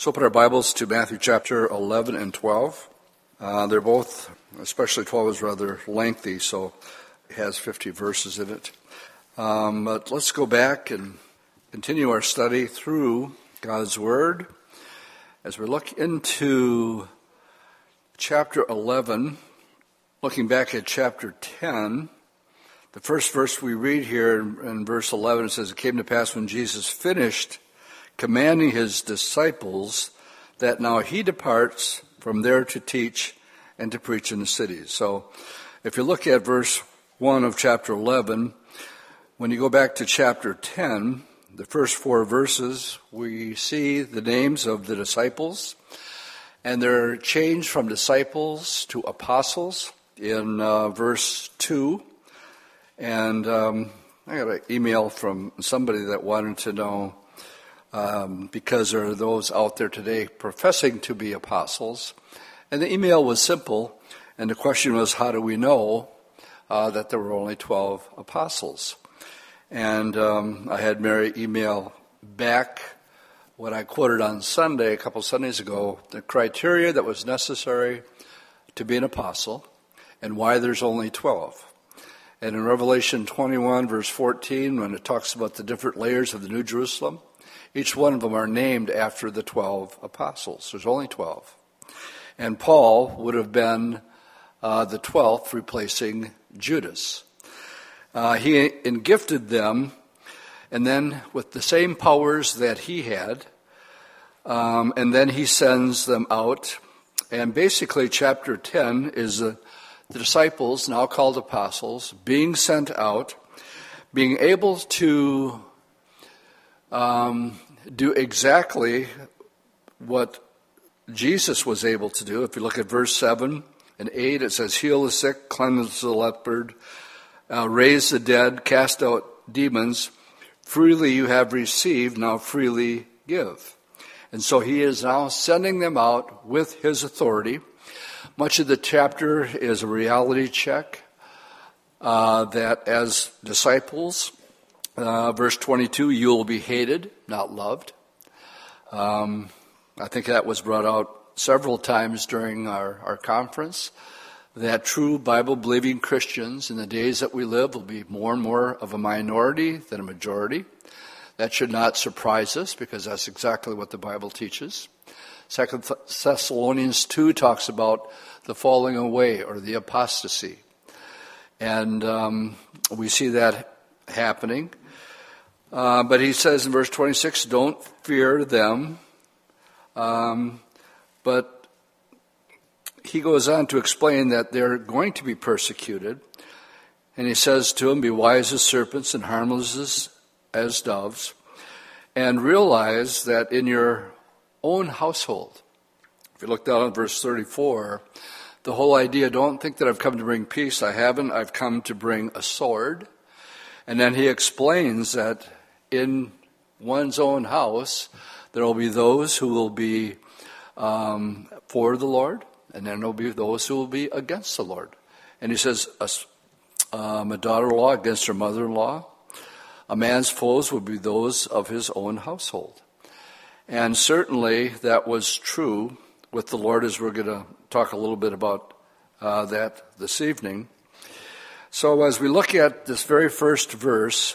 Let's open our Bibles to Matthew chapter 11 and 12. They're both, especially 12 is rather lengthy, so it has 50 verses in it. But let's go back and continue our study through God's Word. As we look into chapter 11, looking back at chapter 10, the first verse we read here in verse 11, it says, "It came to pass when Jesus finished commanding his disciples that now he departs from there to teach and to preach in the cities." So if you look at verse 1 of chapter 11, when you go back to chapter 10, the first four verses, we see the names of the disciples, and they're changed from disciples to apostles in verse 2. And I got an email from somebody that wanted to know, because there are those out there today professing to be apostles. And the email was simple, and the question was, how do we know that there were only 12 apostles? And I had Mary email back what I quoted on Sunday, a couple Sundays ago, the criteria that was necessary to be an apostle and why there's only 12. And in Revelation 21, verse 14, when it talks about the different layers of the New Jerusalem, each one of them are named after the 12 apostles. There's only 12. And Paul would have been the 12th, replacing Judas. He gifted them, and then with the same powers that he had, and then he sends them out. And basically chapter 10 is the disciples, now called apostles, being sent out, being able to do exactly what Jesus was able to do. If you look at verse 7 and 8, it says, "Heal the sick, cleanse the leopard, raise the dead, cast out demons. Freely you have received, now freely give." And so he is now sending them out with his authority. Much of the chapter is a reality check that as disciples, verse 22, "You will be hated, not loved." I think that was brought out several times during our conference, that true Bible-believing Christians in the days that we live will be more and more of a minority than a majority. That should not surprise us, because that's exactly what the Bible teaches. 2 Thessalonians 2 talks about the falling away or the apostasy. And we see that happening. But he says in verse 26, "Don't fear them." But he goes on to explain that they're going to be persecuted. And he says to them, "Be wise as serpents and harmless as doves. And realize that in your own household," if you look down at verse 34, the whole idea, "Don't think that I've come to bring peace. I haven't. I've come to bring a sword." And then he explains that in one's own house, there will be those who will be for the Lord, and then there will be those who will be against the Lord. And he says, a daughter-in-law against her mother-in-law, a man's foes will be those of his own household. And certainly that was true with the Lord, as we're going to talk a little bit about that this evening. So as we look at this very first verse,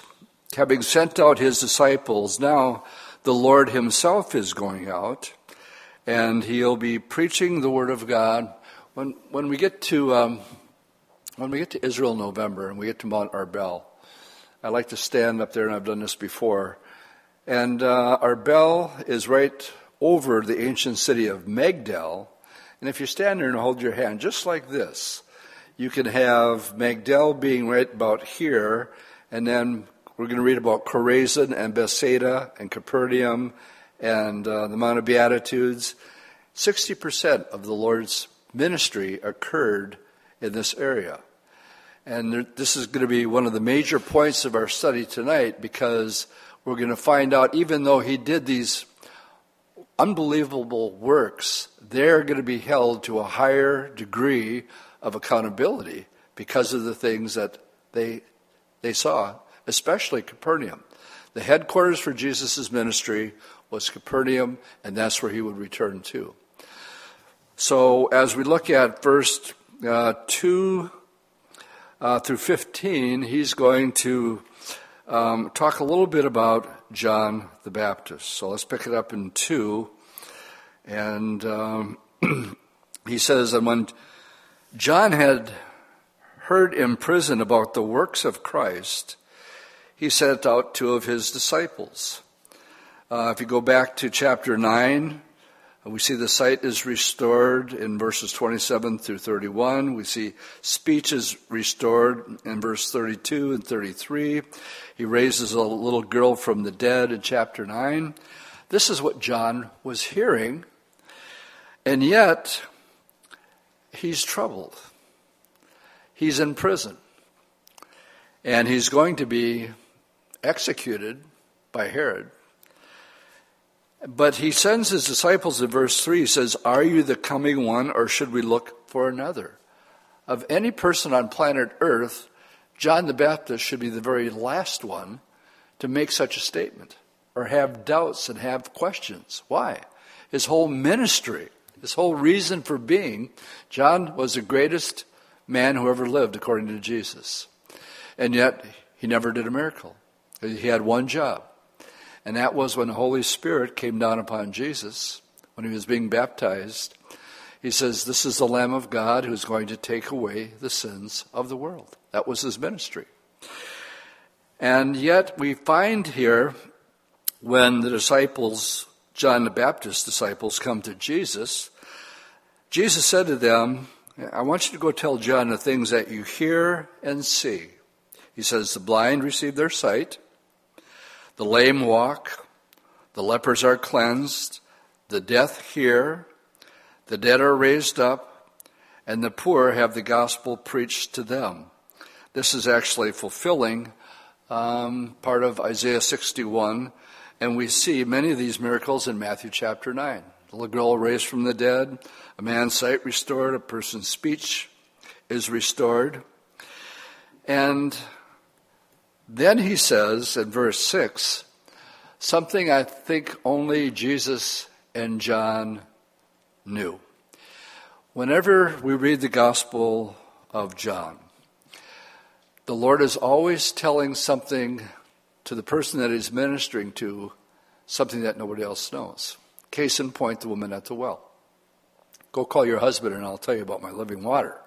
"Having sent out his disciples, now the Lord himself is going out, and he'll be preaching the word of God." When we get to Israel in November and we get to Mount Arbel, I like to stand up there, and I've done this before. And Arbel is right over the ancient city of Magdal. And if you stand there and hold your hand just like this, you can have Magdal being right about here, and then we're going to read about Chorazin and Bethsaida and Capernaum and the Mount of Beatitudes. 60% of the Lord's ministry occurred in this area. And this is going to be one of the major points of our study tonight, because we're going to find out, even though he did these unbelievable works, they're going to be held to a higher degree of accountability because of the things that they saw, especially Capernaum. The headquarters for Jesus' ministry was Capernaum, and that's where he would return to. So as we look at verse 2 through 15, he's going to talk a little bit about John the Baptist. So let's pick it up in 2. And he says, "And when John had heard in prison about the works of Christ, he sent out two of his disciples." If you go back to chapter 9, we see the sight is restored in verses 27 through 31. We see speech is restored in verse 32 and 33. He raises a little girl from the dead in chapter 9. This is what John was hearing, and yet he's troubled. He's in prison, and he's going to be executed by Herod. But he sends his disciples in verse 3, he says, "Are you the coming one, or should we look for another?" Of any person on planet Earth, John the Baptist should be the very last one to make such a statement, or have doubts and have questions. Why? His whole ministry, his whole reason for being, John was the greatest man who ever lived, according to Jesus. And yet, he never did a miracle. He had one job. And that was when the Holy Spirit came down upon Jesus, when he was being baptized. He says, "This is the Lamb of God who's going to take away the sins of the world." That was his ministry. And yet we find here when the disciples, John the Baptist's disciples, come to Jesus, Jesus said to them, "I want you to go tell John the things that you hear and see." He says, "The blind receive their sight. The lame walk, the lepers are cleansed, the deaf hear, the dead are raised up, and the poor have the gospel preached to them." This is actually fulfilling part of Isaiah 61, and we see many of these miracles in Matthew chapter 9. The little girl raised from the dead, a man's sight restored, a person's speech is restored. And then he says in verse 6, something I think only Jesus and John knew. Whenever we read the Gospel of John, the Lord is always telling something to the person that he's ministering to, something that nobody else knows. Case in point, the woman at the well. "Go call your husband and I'll tell you about my living water."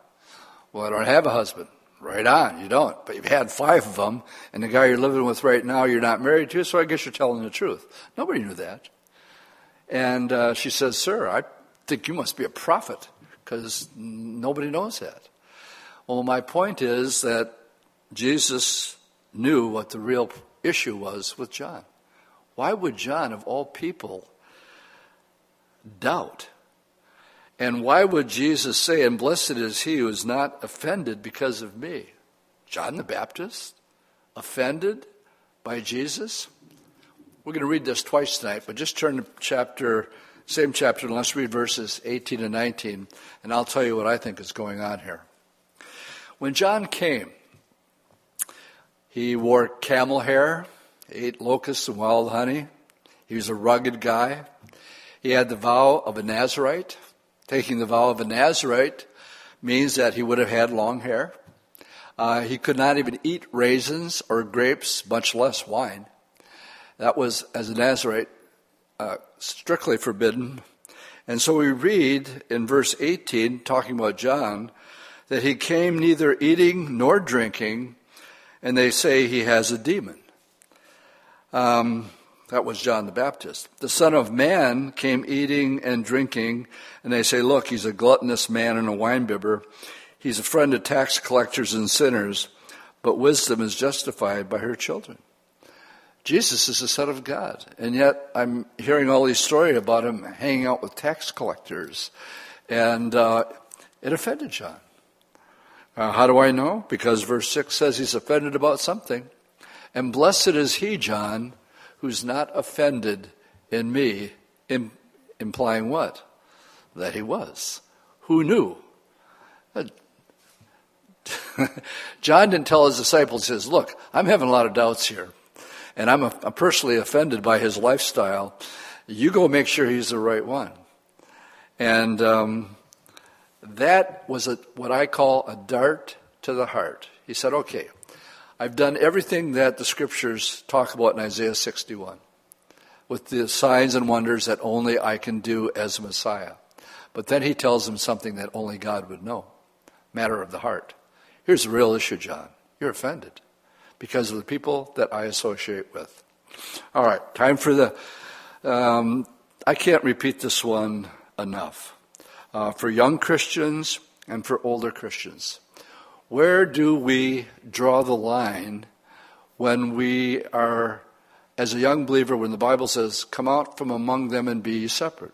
"Well, I don't have a husband." Right on, you don't. But you've had 5 of them, and the guy you're living with right now you're not married to, so I guess you're telling the truth. Nobody knew that. And she says, "Sir, I think you must be a prophet, because nobody knows that." Well, my point is that Jesus knew what the real issue was with John. Why would John, of all people, doubt? And why would Jesus say, "And blessed is he who is not offended because of me"? John the Baptist? Offended by Jesus? We're going to read this twice tonight, but just turn to same chapter, and let's read verses 18 and 19, and I'll tell you what I think is going on here. When John came, he wore camel hair, ate locusts and wild honey. He was a rugged guy. He had the vow of a Nazirite. Taking the vow of a Nazirite means that he would have had long hair. He could not even eat raisins or grapes, much less wine. That was, as a Nazirite, strictly forbidden. And so we read in verse 18, talking about John, that he came neither eating nor drinking, and they say he has a demon. That was John the Baptist. The Son of Man came eating and drinking, and they say, "Look, he's a gluttonous man and a winebibber. He's a friend of tax collectors and sinners, but wisdom is justified by her children." Jesus is the Son of God, and yet I'm hearing all these stories about him hanging out with tax collectors, and it offended John. How do I know? Because verse 6 says he's offended about something. "And blessed is he, John, who's not offended in me," implying what? That he was. Who knew? John didn't tell his disciples, he says, "Look, I'm having a lot of doubts here, and I'm personally offended by his lifestyle, You go make sure he's the right one. And that was what I call a dart to the heart. He said, okay, I've done everything that the scriptures talk about in Isaiah 61 with the signs and wonders that only I can do as Messiah. But then he tells him something that only God would know, matter of the heart. Here's the real issue, John. You're offended because of the people that I associate with. All right, time for the... I can't repeat this one enough. For young Christians and for older Christians, where do we draw the line when we are, as a young believer, when the Bible says, come out from among them and be separate?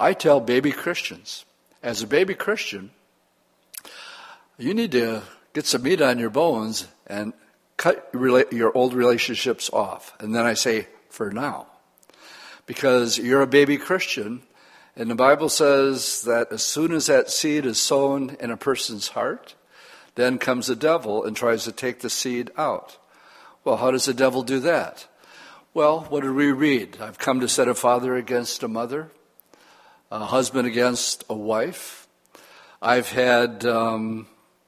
I tell baby Christians, as a baby Christian, you need to get some meat on your bones and cut your old relationships off. And then I say, for now. Because you're a baby Christian, and the Bible says that as soon as that seed is sown in a person's heart, then comes the devil and tries to take the seed out. Well, how does the devil do that? Well, what did we read? I've come to set a father against a mother, a husband against a wife. I've had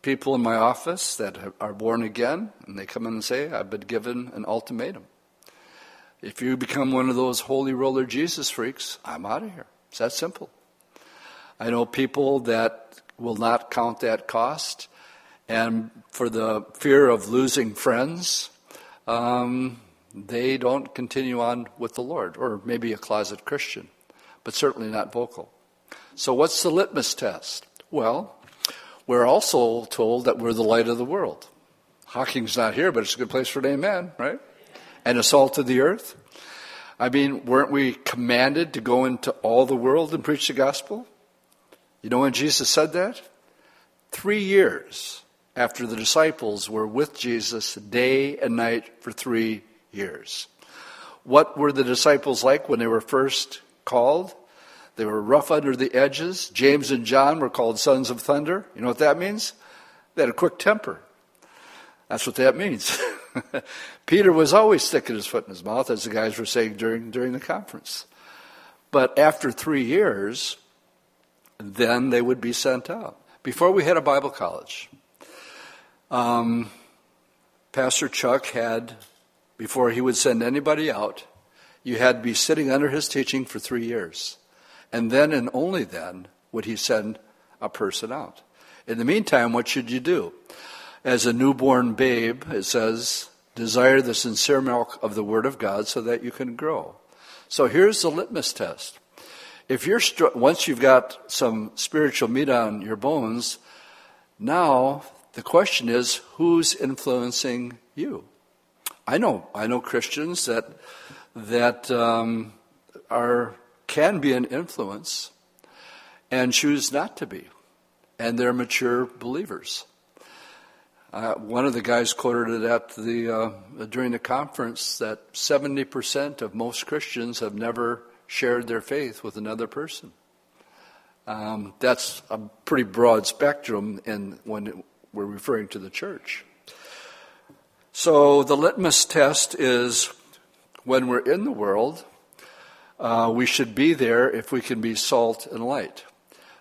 people in my office that are born again, and they come in and say, I've been given an ultimatum. If you become one of those holy roller Jesus freaks, I'm out of here. It's that simple. I know people that will not count that cost, and for the fear of losing friends, they don't continue on with the Lord, or maybe a closet Christian, but certainly not vocal. So what's the litmus test? Well, we're also told that we're the light of the world. Hawking's not here, but it's a good place for an amen, right? And the salt of the earth. I mean, weren't we commanded to go into all the world and preach the gospel? You know when Jesus said that? 3 years after the disciples were with Jesus day and night for 3 years. What were the disciples like when they were first called? They were rough under the edges. James and John were called sons of thunder. You know what that means? They had a quick temper. That's what that means. Peter was always sticking his foot in his mouth, as the guys were saying during the conference. But after 3 years, then they would be sent out. Before we had a Bible college, Pastor Chuck had, before he would send anybody out, you had to be sitting under his teaching for 3 years. And then and only then would he send a person out. In the meantime, what should you do? As a newborn babe, it says, desire the sincere milk of the Word of God so that you can grow. So here's the litmus test. If you're once you've got some spiritual meat on your bones, now the question is, who's influencing you? I know Christians that can be an influence and choose not to be, and they're mature believers. One of the guys quoted it at during the conference that 70% of most Christians have never shared their faith with another person. That's a pretty broad spectrum when we're referring to the church. So the litmus test is, when we're in the world, we should be there if we can be salt and light.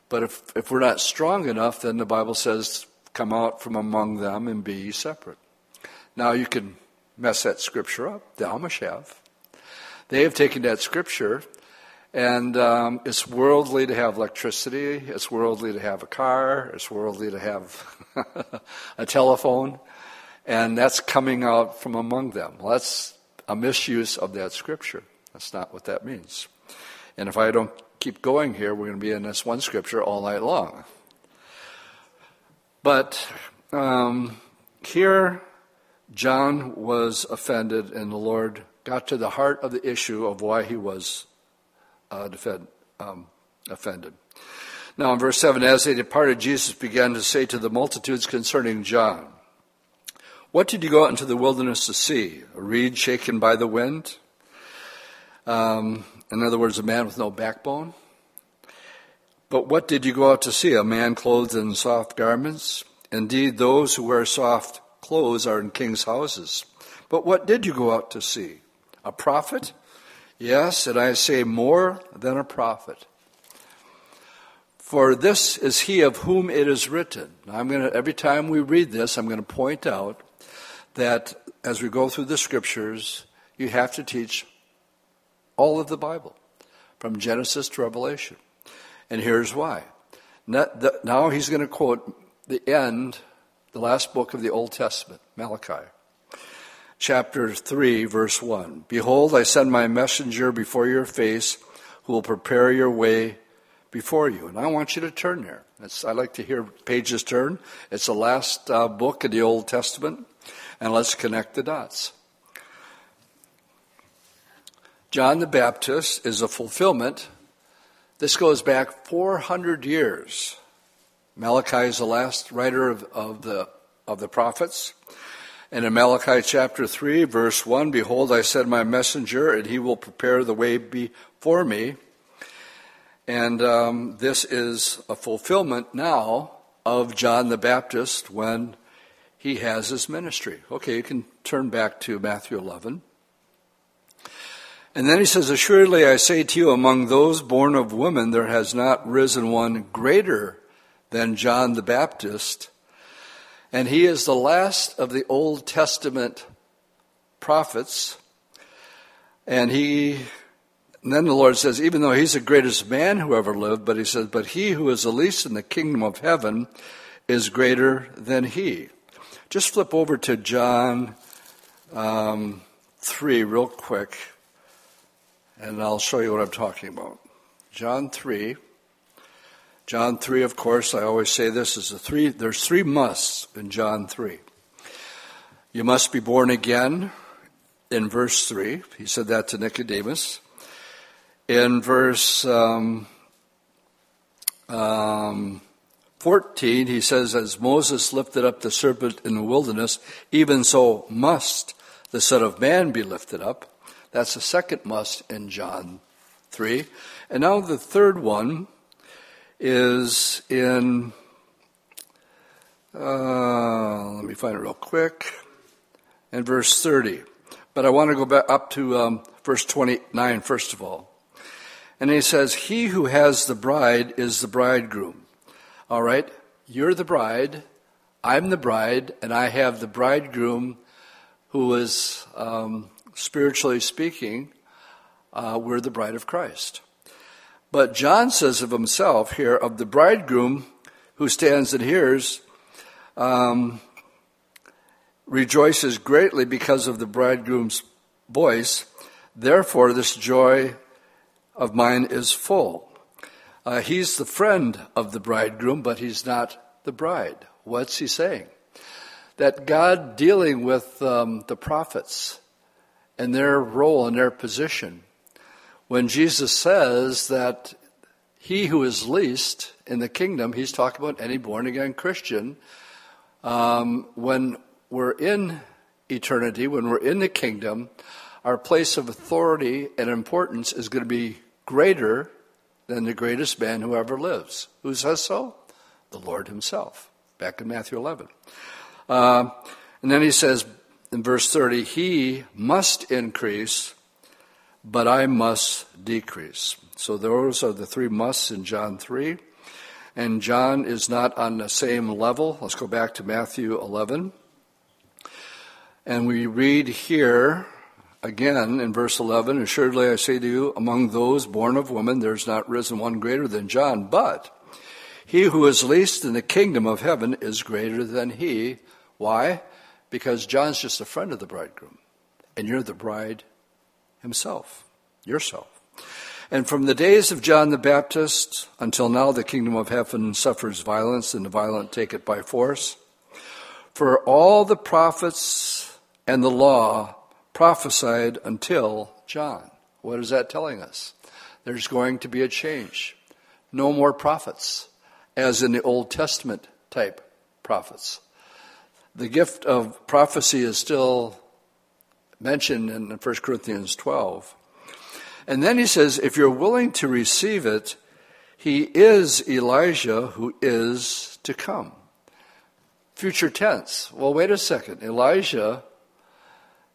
But if we're not strong enough, then the Bible says, come out from among them and be separate. Now you can mess that scripture up. The Amish have. They have taken that scripture, and it's worldly to have electricity. It's worldly to have a car. It's worldly to have a telephone. And that's coming out from among them. Well, that's a misuse of that scripture. That's not what that means. And if I don't keep going here, we're going to be in this one scripture all night long. But here John was offended, and the Lord got to the heart of the issue of why he was offended. Now in verse 7, as they departed, Jesus began to say to the multitudes concerning John, what did you go out into the wilderness to see? A reed shaken by the wind? In other words, a man with no backbone? But what did you go out to see? A man clothed in soft garments? Indeed, those who wear soft clothes are in kings' houses. But what did you go out to see? A prophet? Yes, and I say more than a prophet. For this is he of whom it is written. Now every time we read this, I'm going to point out that as we go through the scriptures, you have to teach all of the Bible, from Genesis to Revelation. And here's why. Now he's going to quote the last book of the Old Testament, Malachi. Chapter 3, verse 1. Behold, I send my messenger before your face who will prepare your way before you. And I want you to turn there. I like to hear pages turn. It's the last book of the Old Testament. And let's connect the dots. John the Baptist is a fulfillment. This goes back 400 years. Malachi is the last writer of the prophets. And in Malachi chapter 3, verse 1, behold, I send my messenger, and he will prepare the way before me. And this is a fulfillment now of John the Baptist when he has his ministry. Okay, you can turn back to Matthew 11. And then he says, assuredly I say to you, among those born of women, there has not risen one greater than John the Baptist. And he is the last of the Old Testament prophets. And then the Lord says, even though he's the greatest man who ever lived, but he says, but he who is the least in the kingdom of heaven is greater than he. Just flip over to John 3 real quick, and I'll show you what I'm talking about. John 3. John 3, of course, I always say this, there's three musts in John 3. You must be born again in verse 3. He said that to Nicodemus. In verse 14, he says, as Moses lifted up the serpent in the wilderness, even so must the Son of Man be lifted up. That's the second must in John 3. And now the third one is in, let me find it real quick, in verse 30. But I want to go back up to verse 29 first of all. And he says, he who has the bride is the bridegroom. All right, you're the bride, I'm the bride, and I have the bridegroom who is, spiritually speaking, we're the bride of Christ. But John says of himself here, of the bridegroom who stands and hears, rejoices greatly because of the bridegroom's voice. Therefore, this joy of mine is full. He's the friend of the bridegroom, but he's not the bride. What's he saying? That God dealing with the prophets and their role and their position. When Jesus says that he who is least in the kingdom, he's talking about any born-again Christian. When we're in eternity, when we're in the kingdom, our place of authority and importance is going to be greater than the greatest man who ever lives. Who says so? The Lord himself, back in Matthew 11. And then he says in verse 30, he must increase, but I must decrease. So those are the three musts in John 3. And John is not on the same level. Let's go back to Matthew 11. And we read here, again in verse 11, assuredly I say to you, among those born of woman, there's not risen one greater than John, but he who is least in the kingdom of heaven is greater than he. Why? Because John's just a friend of the bridegroom, and you're the bride himself, yourself. And from the days of John the Baptist until now, the kingdom of heaven suffers violence, and the violent take it by force. For all the prophets and the law prophesied until John. What is that telling us? There's going to be a change. No more prophets, as in the Old Testament type prophets. The gift of prophecy is still mentioned in 1 Corinthians 12. And then he says, if you're willing to receive it, he is Elijah who is to come. Future tense. Well, wait a second. Elijah,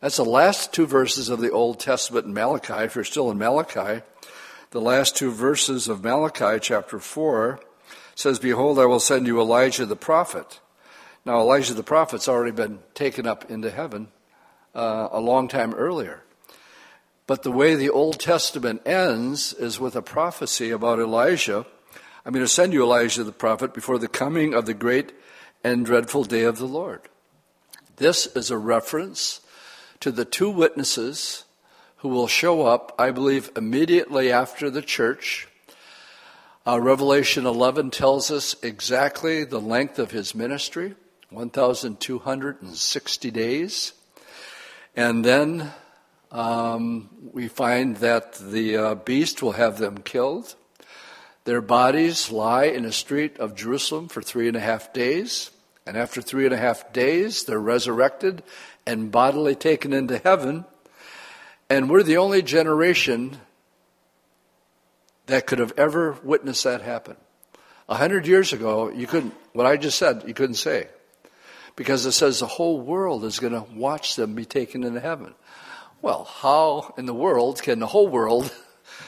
That's the last two verses of the Old Testament in Malachi. If you're still in Malachi, the last two verses of Malachi chapter 4 says, "Behold, I will send you Elijah the prophet." Now, Elijah the prophet's already been taken up into heaven a long time earlier. But the way the Old Testament ends is with a prophecy about Elijah. "I'm going to send you Elijah the prophet before the coming of the great and dreadful day of the Lord." This is a reference to the two witnesses who will show up, I believe, immediately after the church. Revelation 11 tells us exactly the length of his ministry, 1,260 days. And then we find that the beast will have them killed. Their bodies lie in a street of Jerusalem for 3.5 days. And after 3.5 days, they're resurrected and bodily taken into heaven. And we're the only generation that could have ever witnessed that happen. 100 years ago, you couldn't, what I just said, you couldn't say. Because it says the whole world is going to watch them be taken into heaven. Well, how in the world can the whole world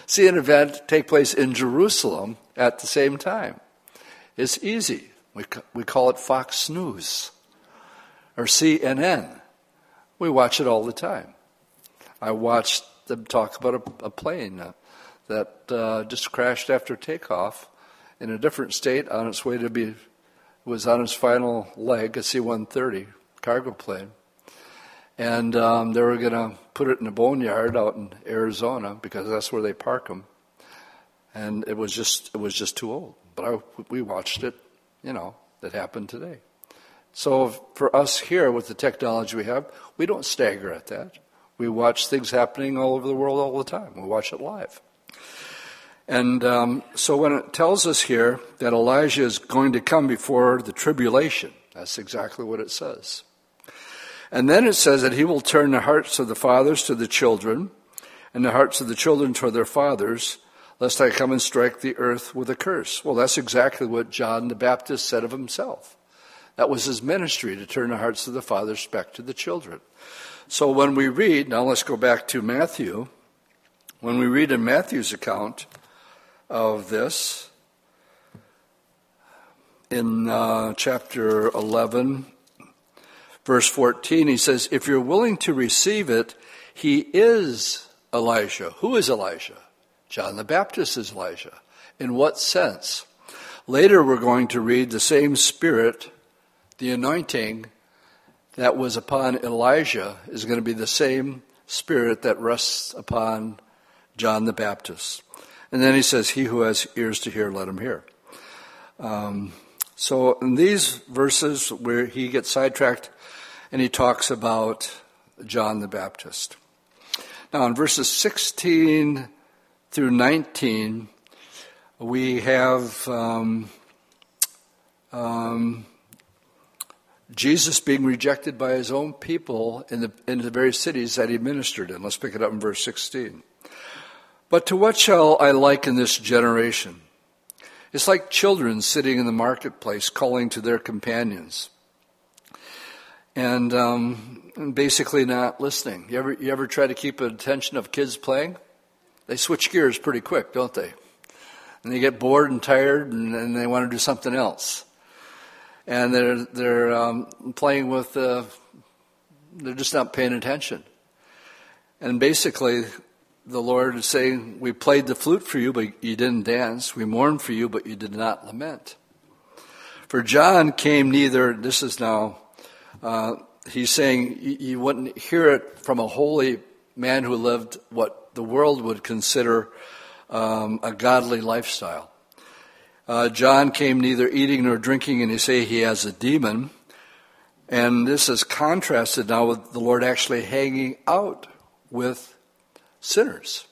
see an event take place in Jerusalem at the same time? It's easy. We call it Fox News or CNN. We watch it all the time. I watched them talk about a plane that just crashed after takeoff in a different state on its way to be, was on its final leg, a C-130 cargo plane. And they were going to put it in a boneyard out in Arizona because that's where they park them. And it was just too old. But we watched it, you know, that happened today. So for us here with the technology we have, we don't stagger at that. We watch things happening all over the world all the time. We watch it live. And so when it tells us here that Elijah is going to come before the tribulation, that's exactly what it says. And then it says that he will turn the hearts of the fathers to the children and the hearts of the children toward their fathers, lest I come and strike the earth with a curse. Well, that's exactly what John the Baptist said of himself. That was his ministry, to turn the hearts of the fathers back to the children. So when we read, now let's go back to Matthew. When we read in Matthew's account of this, in chapter 11, Verse 14, he says, if you're willing to receive it, he is Elijah. Who is Elijah? John the Baptist is Elijah. In what sense? Later we're going to read the same spirit, the anointing that was upon Elijah is going to be the same spirit that rests upon John the Baptist. And then he says, he who has ears to hear, let him hear. So in these verses where he gets sidetracked, and he talks about John the Baptist. Now, in verses 16 through 19, we have Jesus being rejected by his own people in the very cities that he ministered in. Let's pick it up in verse 16. But to what shall I liken this generation? It's like children sitting in the marketplace calling to their companions. And basically not listening. You ever try to keep the attention of kids playing? They switch gears pretty quick, don't they? And they get bored and tired, and they want to do something else. And they're playing with they're just not paying attention. And basically, the Lord is saying, "We played the flute for you, but you didn't dance. We mourned for you, but you did not lament." For John came neither. This is now. He's saying you wouldn't hear it from a holy man who lived what the world would consider a godly lifestyle. John came neither eating nor drinking, and they say he has a demon. And this is contrasted now with the Lord actually hanging out with sinners.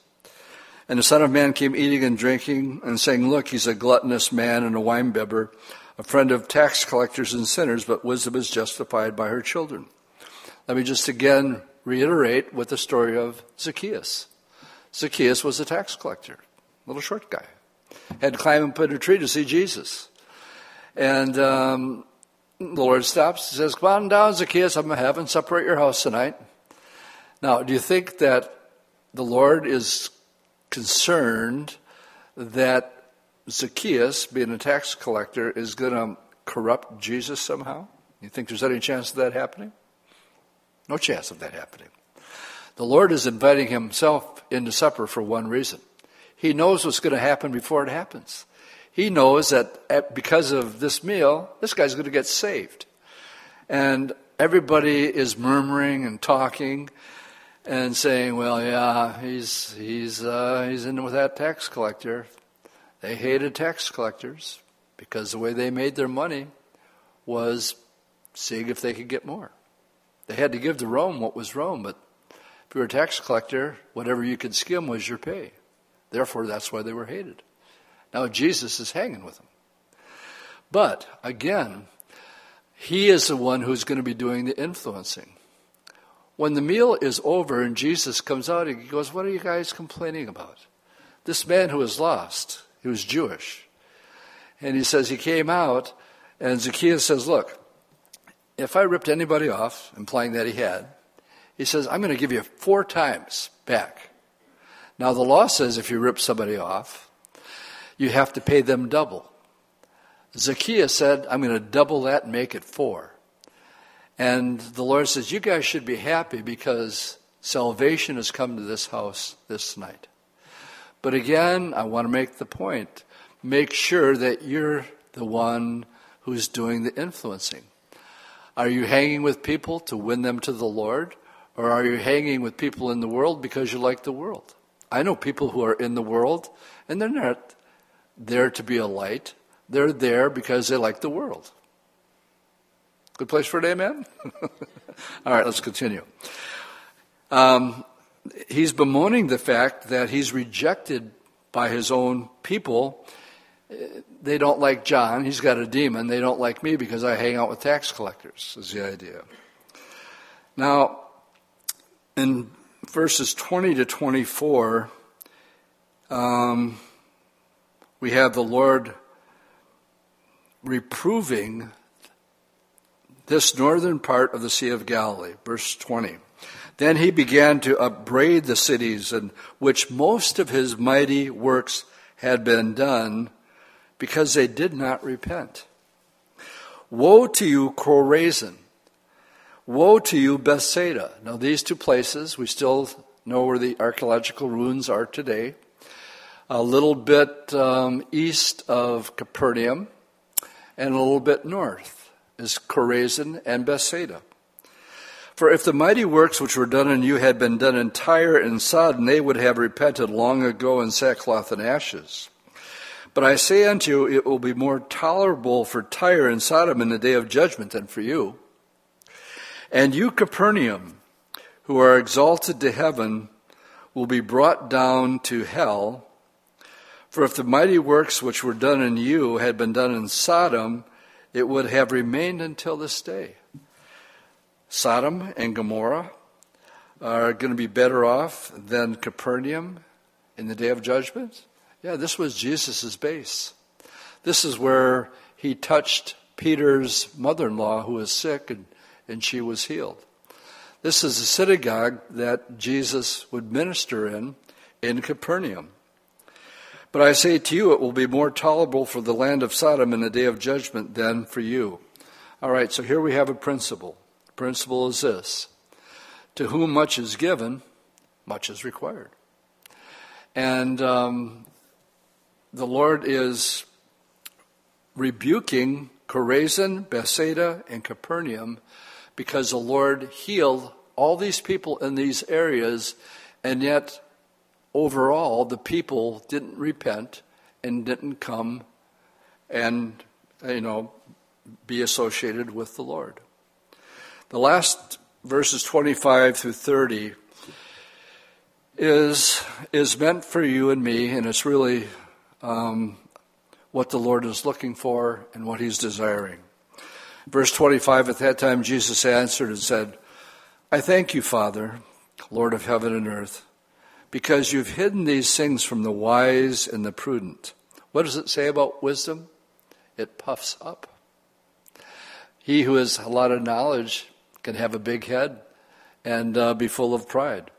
And the Son of Man came eating and drinking and saying, look, he's a gluttonous man and a winebibber, a friend of tax collectors and sinners, but wisdom is justified by her children. Let me just again reiterate with the story of Zacchaeus. Zacchaeus was a tax collector, little short guy. Had to climb up in a tree to see Jesus. And the Lord stops and says, come on down, Zacchaeus, I'm having supper at your house tonight. Now, do you think that the Lord is concerned that Zacchaeus, being a tax collector, is going to corrupt Jesus somehow? You think there's any chance of that happening? No chance of that happening. The Lord is inviting himself into supper for one reason. He knows what's going to happen before it happens. He knows that because of this meal, this guy's going to get saved. And everybody is murmuring and talking and saying, well, yeah, he's in with that tax collector. They hated tax collectors because the way they made their money was seeing if they could get more. They had to give to Rome what was Rome, but if you were a tax collector, whatever you could skim was your pay. Therefore, that's why they were hated. Now, Jesus is hanging with them. But, again, he is the one who's going to be doing the influencing. When the meal is over and Jesus comes out, he goes, what are you guys complaining about? This man who was lost, he was Jewish. And he says he came out, and Zacchaeus says, look, if I ripped anybody off, implying that he had, he says, I'm going to give you 4 times back. Now the law says if you rip somebody off, you have to pay them double. Zacchaeus said, I'm going to double that and make it 4. And the Lord says, you guys should be happy because salvation has come to this house this night. But again, I want to make the point. Make sure that you're the one who's doing the influencing. Are you hanging with people to win them to the Lord? Or are you hanging with people in the world because you like the world? I know people who are in the world, and they're not there to be a light. They're there because they like the world. Good place for an amen? All right, let's continue. He's bemoaning the fact that he's rejected by his own people. They don't like John. He's got a demon. They don't like me because I hang out with tax collectors, is the idea. Now, in verses 20 to 24, we have the Lord reproving this northern part of the Sea of Galilee, verse 20. Then he began to upbraid the cities in which most of his mighty works had been done because they did not repent. Woe to you, Chorazin. Woe to you, Bethsaida. Now these two places, we still know where the archaeological ruins are today. A little bit east of Capernaum and a little bit north is Chorazin and Bethsaida. For if the mighty works which were done in you had been done in Tyre and Sodom, they would have repented long ago in sackcloth and ashes. But I say unto you, it will be more tolerable for Tyre and Sodom in the day of judgment than for you. And you, Capernaum, who are exalted to heaven, will be brought down to hell. For if the mighty works which were done in you had been done in Sodom, it would have remained until this day. Sodom and Gomorrah are going to be better off than Capernaum in the day of judgment. Yeah, this was Jesus' base. This is where he touched Peter's mother-in-law who was sick and she was healed. This is the synagogue that Jesus would minister in Capernaum. But I say to you, it will be more tolerable for the land of Sodom in the day of judgment than for you. All right, so here we have a principle. Principle is this: to whom much is given, much is required. And the Lord is rebuking Chorazin, Bethsaida, and Capernaum because the Lord healed all these people in these areas, and yet overall the people didn't repent and didn't come and, be associated with the Lord. The last verses 25 through 30 is meant for you and me, and it's really what the Lord is looking for and what he's desiring. Verse 25, at that time Jesus answered and said, I thank you, Father, Lord of heaven and earth, because you've hidden these things from the wise and the prudent. What does it say about wisdom? It puffs up. He who has a lot of knowledge can have a big head and be full of pride.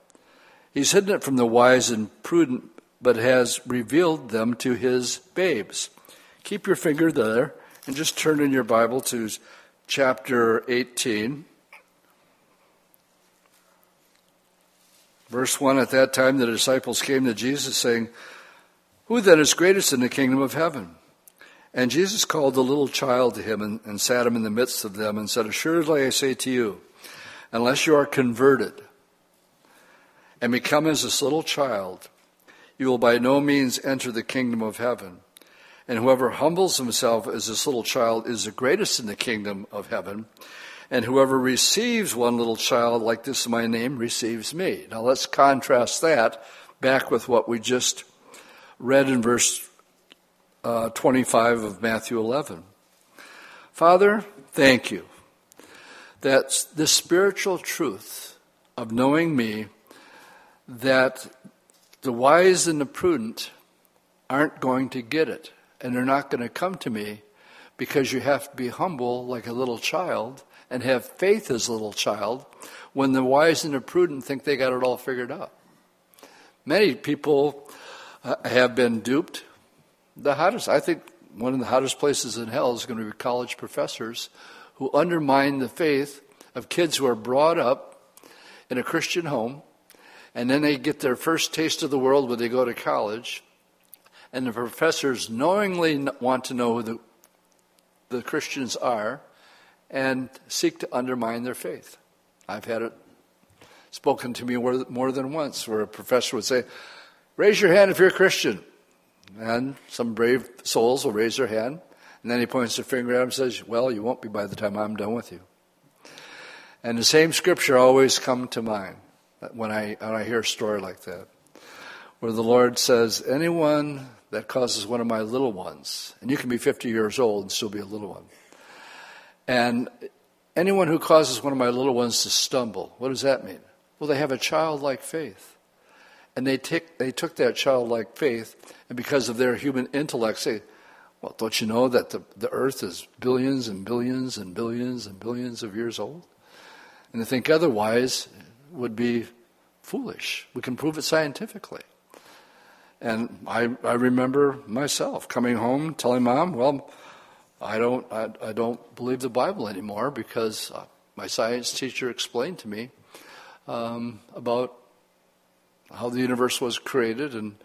He's hidden it from the wise and prudent, but has revealed them to his babes. Keep your finger there and just turn in your Bible to chapter 18. Verse 1, at that time the disciples came to Jesus saying, "Who then is greatest in the kingdom of heaven?" And Jesus called a little child to him and sat him in the midst of them and said, "Assuredly I say to you, unless you are converted and become as this little child, you will by no means enter the kingdom of heaven. And whoever humbles himself as this little child is the greatest in the kingdom of heaven. And whoever receives one little child like this in my name receives me." Now let's contrast that back with what we just read in verse 25 of Matthew 11. Father, thank you that the spiritual truth of knowing me, that the wise and the prudent aren't going to get it, and they're not going to come to me, because you have to be humble like a little child and have faith as a little child when the wise and the prudent think they got it all figured out. Many people have been duped. I think one of the hottest places in hell is going to be college professors who undermine the faith of kids who are brought up in a Christian home, and then they get their first taste of the world when they go to college, and the professors knowingly want to know who the Christians are and seek to undermine their faith. I've had it spoken to me more than once where a professor would say, "Raise your hand if you're a Christian." And some brave souls will raise their hand, and then he points their finger at him and says, "Well, you won't be by the time I'm done with you." And the same scripture always comes to mind when I hear a story like that, where the Lord says, "Anyone that causes one of my little ones," and you can be 50 years old and still be a little one, "and anyone who causes one of my little ones to stumble," what does that mean? Well, they have a childlike faith. And they took that childlike faith, and because of their human intellect, say, "Well, don't you know that the earth is billions and billions and billions and billions of years old?" And to think otherwise would be foolish. We can prove it scientifically. And I remember myself coming home telling Mom, "Well, I don't believe the Bible anymore because my science teacher explained to me about how the universe was created, and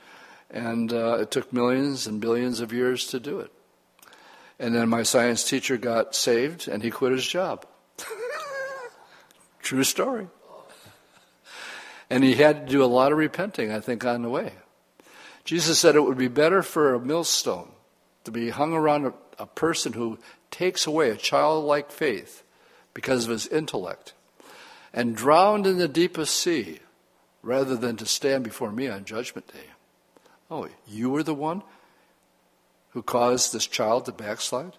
it took millions and billions of years to do it." And then my science teacher got saved, and he quit his job. True story. And he had to do a lot of repenting, I think, on the way. Jesus said it would be better for a millstone to be hung around a person who takes away a childlike faith because of his intellect and drowned in the deepest sea, rather than to stand before me on Judgment Day. Oh, you were the one who caused this child to backslide,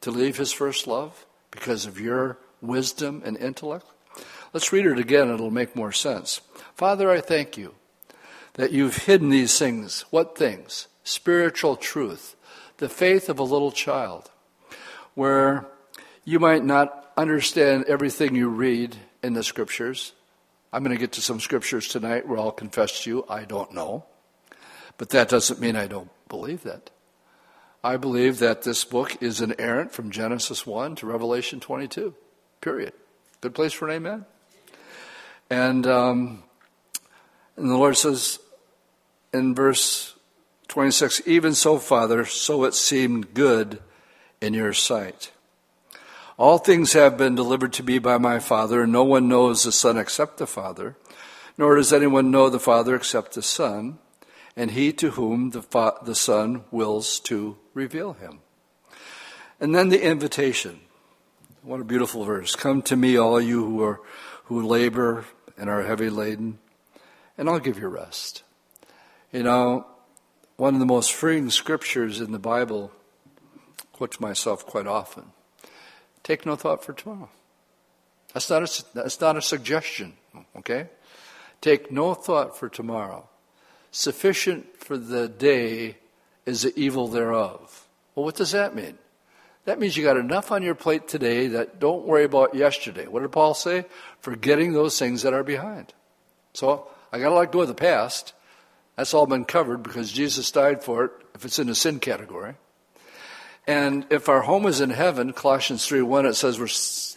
to leave his first love because of your wisdom and intellect? Let's read it again. It'll make more sense. Father, I thank you that you've hidden these things. What things? Spiritual truth, the faith of a little child, where you might not understand everything you read in the scriptures. I'm going to get to some scriptures tonight where I'll confess to you, I don't know. But that doesn't mean I don't believe that. I believe that this book is inerrant from Genesis 1 to Revelation 22, period. Good place for an amen. And the Lord says in verse 26, "Even so, Father, so it seemed good in your sight. All things have been delivered to me by my Father, and no one knows the Son except the Father, nor does anyone know the Father except the Son, and he to whom the Son wills to reveal him." And then the invitation. What a beautiful verse. "Come to me, all you who labor and are heavy laden, and I'll give you rest." You know, one of the most freeing scriptures in the Bible, quote to myself quite often, "Take no thought for tomorrow." That's not a suggestion, okay? Take no thought for tomorrow. Sufficient for the day is the evil thereof. Well, what does that mean? That means you got enough on your plate today that don't worry about yesterday. What did Paul say? Forgetting those things that are behind. So I got to let go of the past. That's all been covered because Jesus died for it if it's in the sin category. And if our home is in heaven, Colossians 3:1, it says we're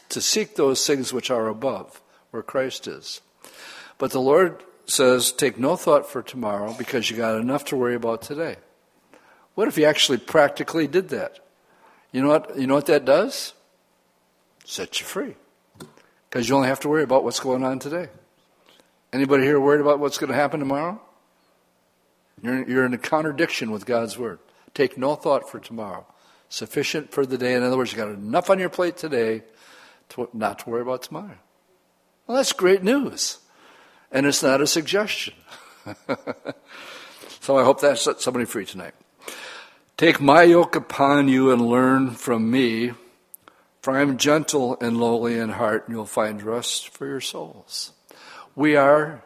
to seek those things which are above, where Christ is. But the Lord says, take no thought for tomorrow because you got enough to worry about today. What if you actually practically did that? You know what that does? Set you free. Because you only have to worry about what's going on today. Anybody here worried about what's going to happen tomorrow? You're in a contradiction with God's word. Take no thought for tomorrow. Sufficient for the day. In other words, you got enough on your plate today to not to worry about tomorrow. Well, that's great news. And it's not a suggestion. So I hope that set somebody free tonight. Take my yoke upon you and learn from me, for I am gentle and lowly in heart, and you'll find rest for your souls. We are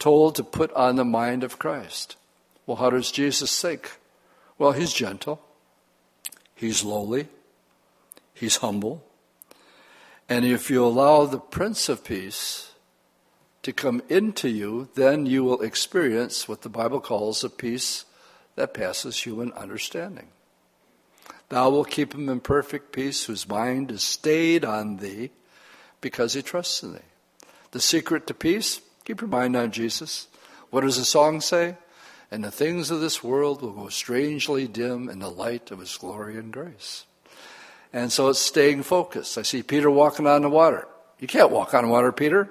told to put on the mind of Christ. Well, how does Jesus think? Well, he's gentle, he's lowly, he's humble. And if you allow the Prince of Peace to come into you, then you will experience what the Bible calls a peace that passes human understanding. Thou wilt keep him in perfect peace whose mind is stayed on thee because he trusts in thee. The secret to peace, keep your mind on Jesus. What does the song say? And the things of this world will go strangely dim in the light of his glory and grace. And so it's staying focused. I see Peter walking on the water. You can't walk on water, Peter.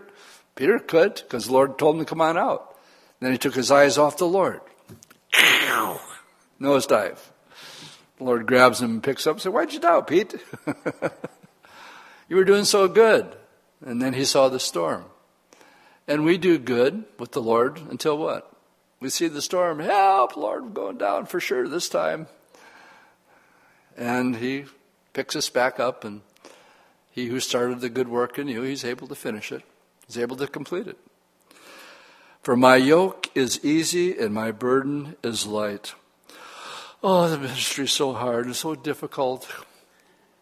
Peter could because the Lord told him to come on out. Then he took his eyes off the Lord. Nose dive. The Lord grabs him and picks up and says, why'd you doubt, Pete? You were doing so good. And then he saw the storm. And we do good with the Lord until what? We see the storm. Help, Lord, I'm going down for sure this time. And he picks us back up. And he who started the good work in you, he's able to finish it. He's able to complete it. For my yoke is easy and my burden is light. Oh, the ministry is so hard and so difficult.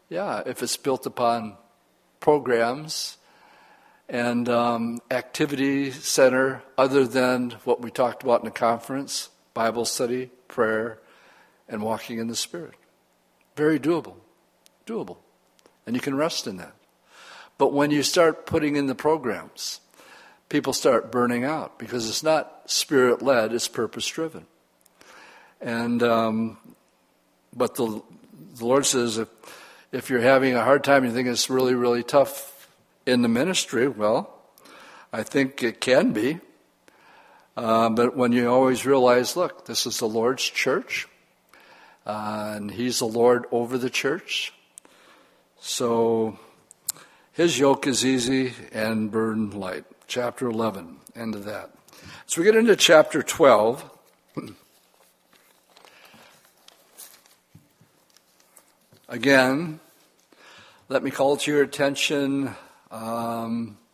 Yeah, if it's built upon programs and activity center other than what we talked about in the conference, Bible study, prayer, and walking in the Spirit. Very doable. Doable. And you can rest in that. But when you start putting in the programs, people start burning out because it's not Spirit-led, it's purpose-driven. And but the Lord says, if you're having a hard time, you think it's really, really tough in the ministry, well, I think it can be. But when you always realize, look, this is the Lord's church, and he's the Lord over the church. So his yoke is easy and burden light. Chapter 11, end of that. So we get into chapter 12. Again, let me call to your attention to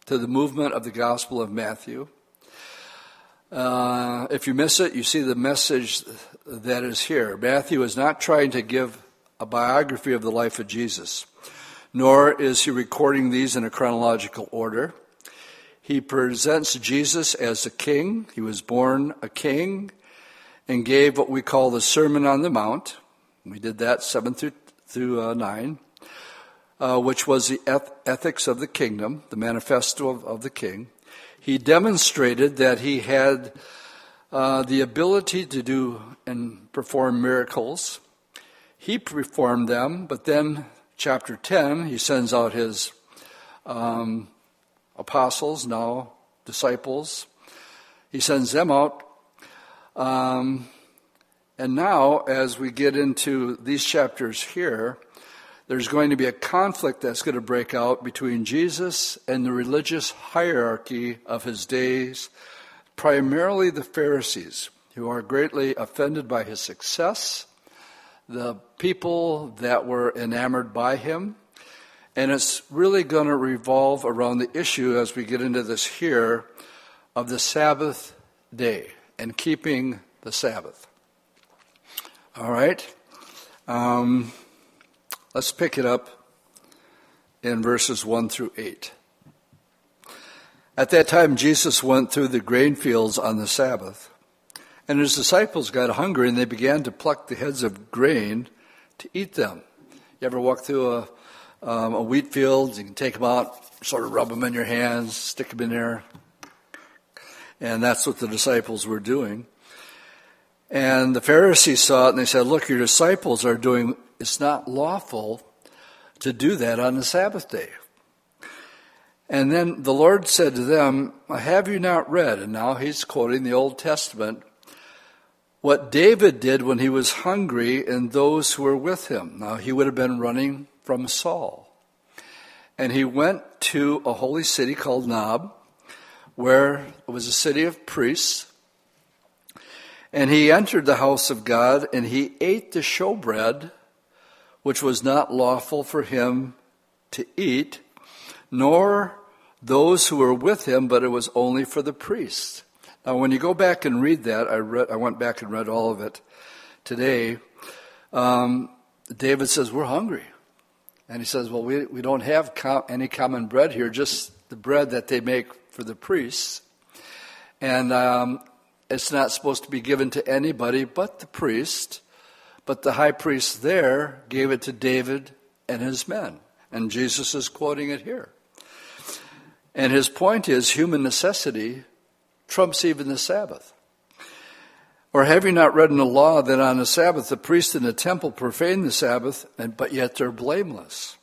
the movement of the Gospel of Matthew. If you miss it, you see the message that is here. Matthew is not trying to give a biography of the life of Jesus, nor is he recording these in a chronological order. He presents Jesus as a king. He was born a king and gave what we call the Sermon on the Mount. We did that 7 through 9, which was the ethics of the kingdom, the manifesto of the king. He demonstrated that he had the ability to do and perform miracles. He performed them, but then chapter 10, he sends out his apostles, now disciples. He sends them out. And now, as we get into these chapters here, there's going to be a conflict that's going to break out between Jesus and the religious hierarchy of his days, primarily the Pharisees, who are greatly offended by his success, the people that were enamored by him. And it's really going to revolve around the issue as we get into this here of the Sabbath day and keeping the Sabbath. All right. Let's pick it up in verses 1 through 8. At that time, Jesus went through the grain fields on the Sabbath, and his disciples got hungry, and they began to pluck the heads of grain to eat them. You ever walk through a wheat field? You can take them out, sort of rub them in your hands, stick them in there. And that's what the disciples were doing. And the Pharisees saw it, and they said, look, your disciples are doing, it's not lawful to do that on the Sabbath day. And then the Lord said to them, have you not read? And now he's quoting the Old Testament, what David did when he was hungry and those who were with him. Now he would have been running from Saul. And he went to a holy city called Nob, where it was a city of priests. And he entered the house of God, and he ate the showbread, which was not lawful for him to eat, nor those who were with him, but it was only for the priests. Now, when you go back and read that, I went back and read all of it today. David says, we're hungry. And he says, well, we don't have any common bread here, just the bread that they make for the priests. And it's not supposed to be given to anybody but the priest. But the high priest there gave it to David and his men. And Jesus is quoting it here. And his point is human necessity trumps even the Sabbath. Or have you not read in the law that on the Sabbath the priests in the temple profane the Sabbath, but yet they're blameless?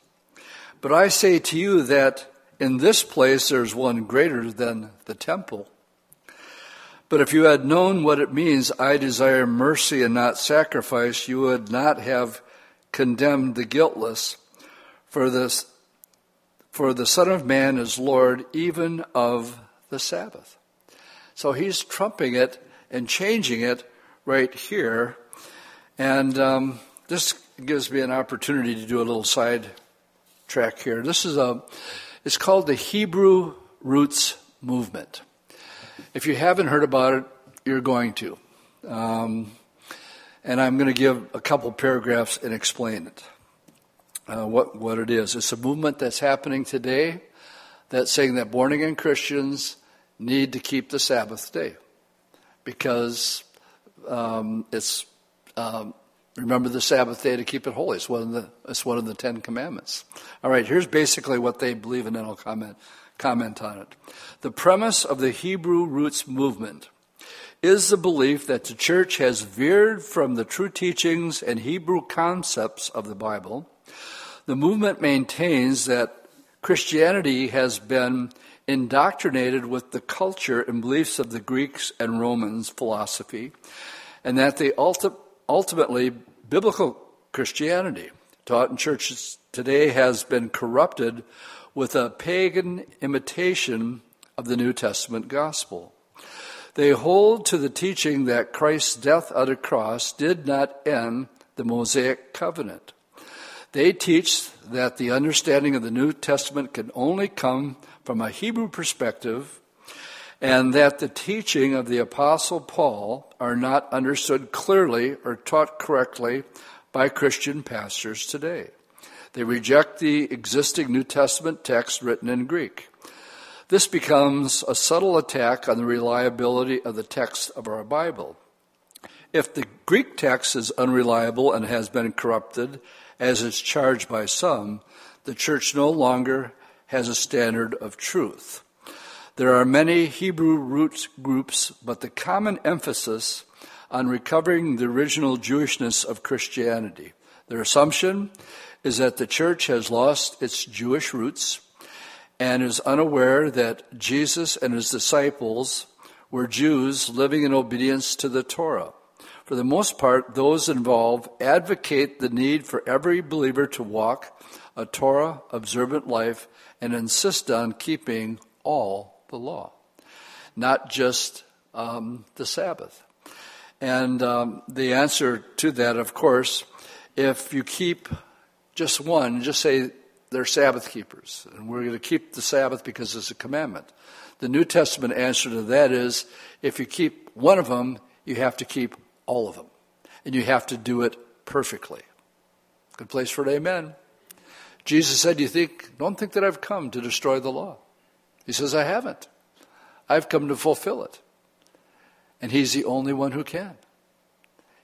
But I say to you that in this place there's one greater than the temple. But if you had known what it means, I desire mercy and not sacrifice, you would not have condemned the guiltless. For the Son of Man is Lord even of the Sabbath. So he's trumping it and changing it right here. And this gives me an opportunity to do a little side track here. It's called the Hebrew Roots Movement. If you haven't heard about it, you're going to. And I'm going to give a couple paragraphs and explain it, what it is. It's a movement that's happening today that's saying that born-again Christians need to keep the Sabbath day because remember the Sabbath day to keep it holy. It's one of the Ten Commandments. All right, here's basically what they believe, and then I'll comment on it. The premise of the Hebrew Roots Movement is the belief that the church has veered from the true teachings and Hebrew concepts of the Bible. The movement maintains that Christianity has been indoctrinated with the culture and beliefs of the Greeks and Romans philosophy, and that the ultimately biblical Christianity taught in churches today has been corrupted with a pagan imitation of the New Testament gospel. They hold to the teaching that Christ's death on the cross did not end the Mosaic covenant. They teach that the understanding of the New Testament can only come from a Hebrew perspective, and that the teaching of the Apostle Paul are not understood clearly or taught correctly by Christian pastors today. They reject the existing New Testament text written in Greek. This becomes a subtle attack on the reliability of the text of our Bible. If the Greek text is unreliable and has been corrupted, as is charged by some, the church no longer has a standard of truth. There are many Hebrew roots groups, but the common emphasis on recovering the original Jewishness of Christianity. Their assumption is that the church has lost its Jewish roots and is unaware that Jesus and his disciples were Jews living in obedience to the Torah. For the most part, those involved advocate the need for every believer to walk a Torah-observant life and insist on keeping all the law, not just the Sabbath. And the answer to that, of course, if you keep just one, just say they're Sabbath keepers, and we're going to keep the Sabbath because it's a commandment. The New Testament answer to that is, if you keep one of them, you have to keep all of them, and you have to do it perfectly. Good place for an amen. Jesus said, don't think that I've come to destroy the law. He says, I haven't. I've come to fulfill it. And he's the only one who can.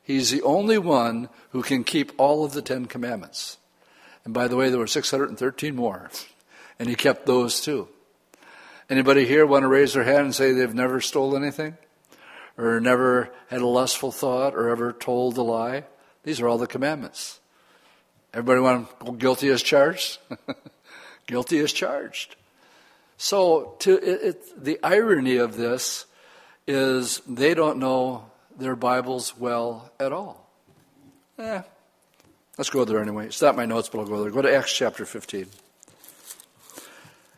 He's the only one who can keep all of the 10 commandments. And by the way, there were 613 more. And he kept those too. Anybody here want to raise their hand and say they've never stolen anything? Or never had a lustful thought or ever told a lie? These are all the commandments. Everybody want to go guilty as charged? Guilty as charged. So the irony of this is they don't know their Bibles well at all. Let's go there anyway. It's not my notes, but I'll go there. Go to Acts chapter 15.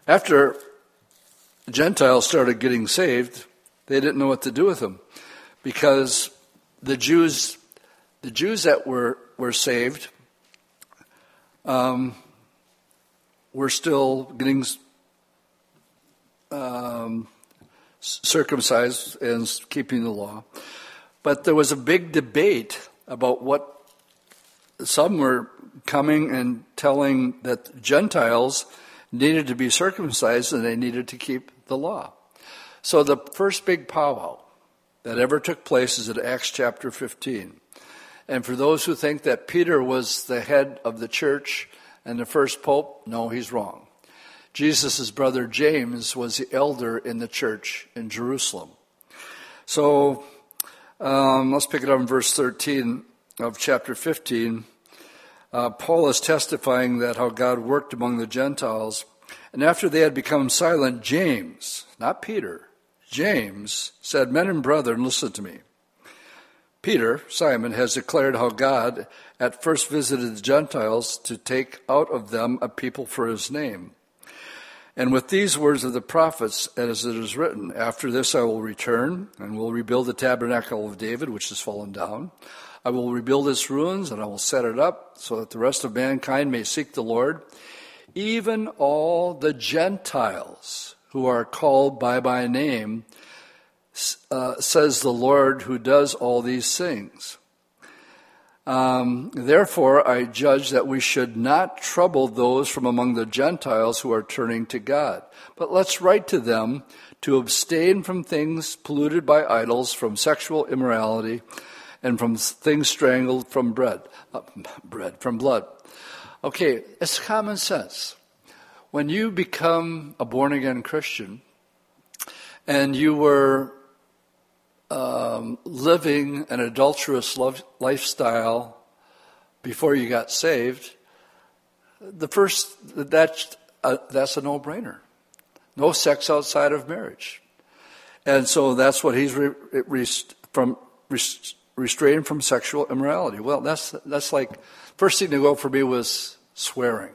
After Gentiles started getting saved, they didn't know what to do with them, because the Jews that were saved were still getting circumcised and keeping the law. But there was a big debate about what some were coming and telling that Gentiles needed to be circumcised and they needed to keep the law. So the first big powwow that ever took place is at Acts chapter 15. And for those who think that Peter was the head of the church and the first pope, no, he's wrong. Jesus' brother James was the elder in the church in Jerusalem. So let's pick it up in verse 13 of chapter 15. Paul is testifying that how God worked among the Gentiles. And after they had become silent, James, not Peter, James said, Men and brethren, listen to me. Peter, Simon, has declared how God at first visited the Gentiles to take out of them a people for his name. And with these words of the prophets, as it is written, After this I will return, and will rebuild the tabernacle of David, which has fallen down. I will rebuild its ruins, and I will set it up, so that the rest of mankind may seek the Lord. Even all the Gentiles who are called by my name, says the Lord who does all these things. Therefore, I judge that we should not trouble those from among the Gentiles who are turning to God. But let's write to them to abstain from things polluted by idols, from sexual immorality, and from things strangled from from blood. Okay, it's common sense. When you become a born-again Christian and you were living an adulterous lifestyle before you got saved, that's a no-brainer. No sex outside of marriage. And so that's what he's restrained from sexual immorality. Well, that's like... First thing to go for me was swearing.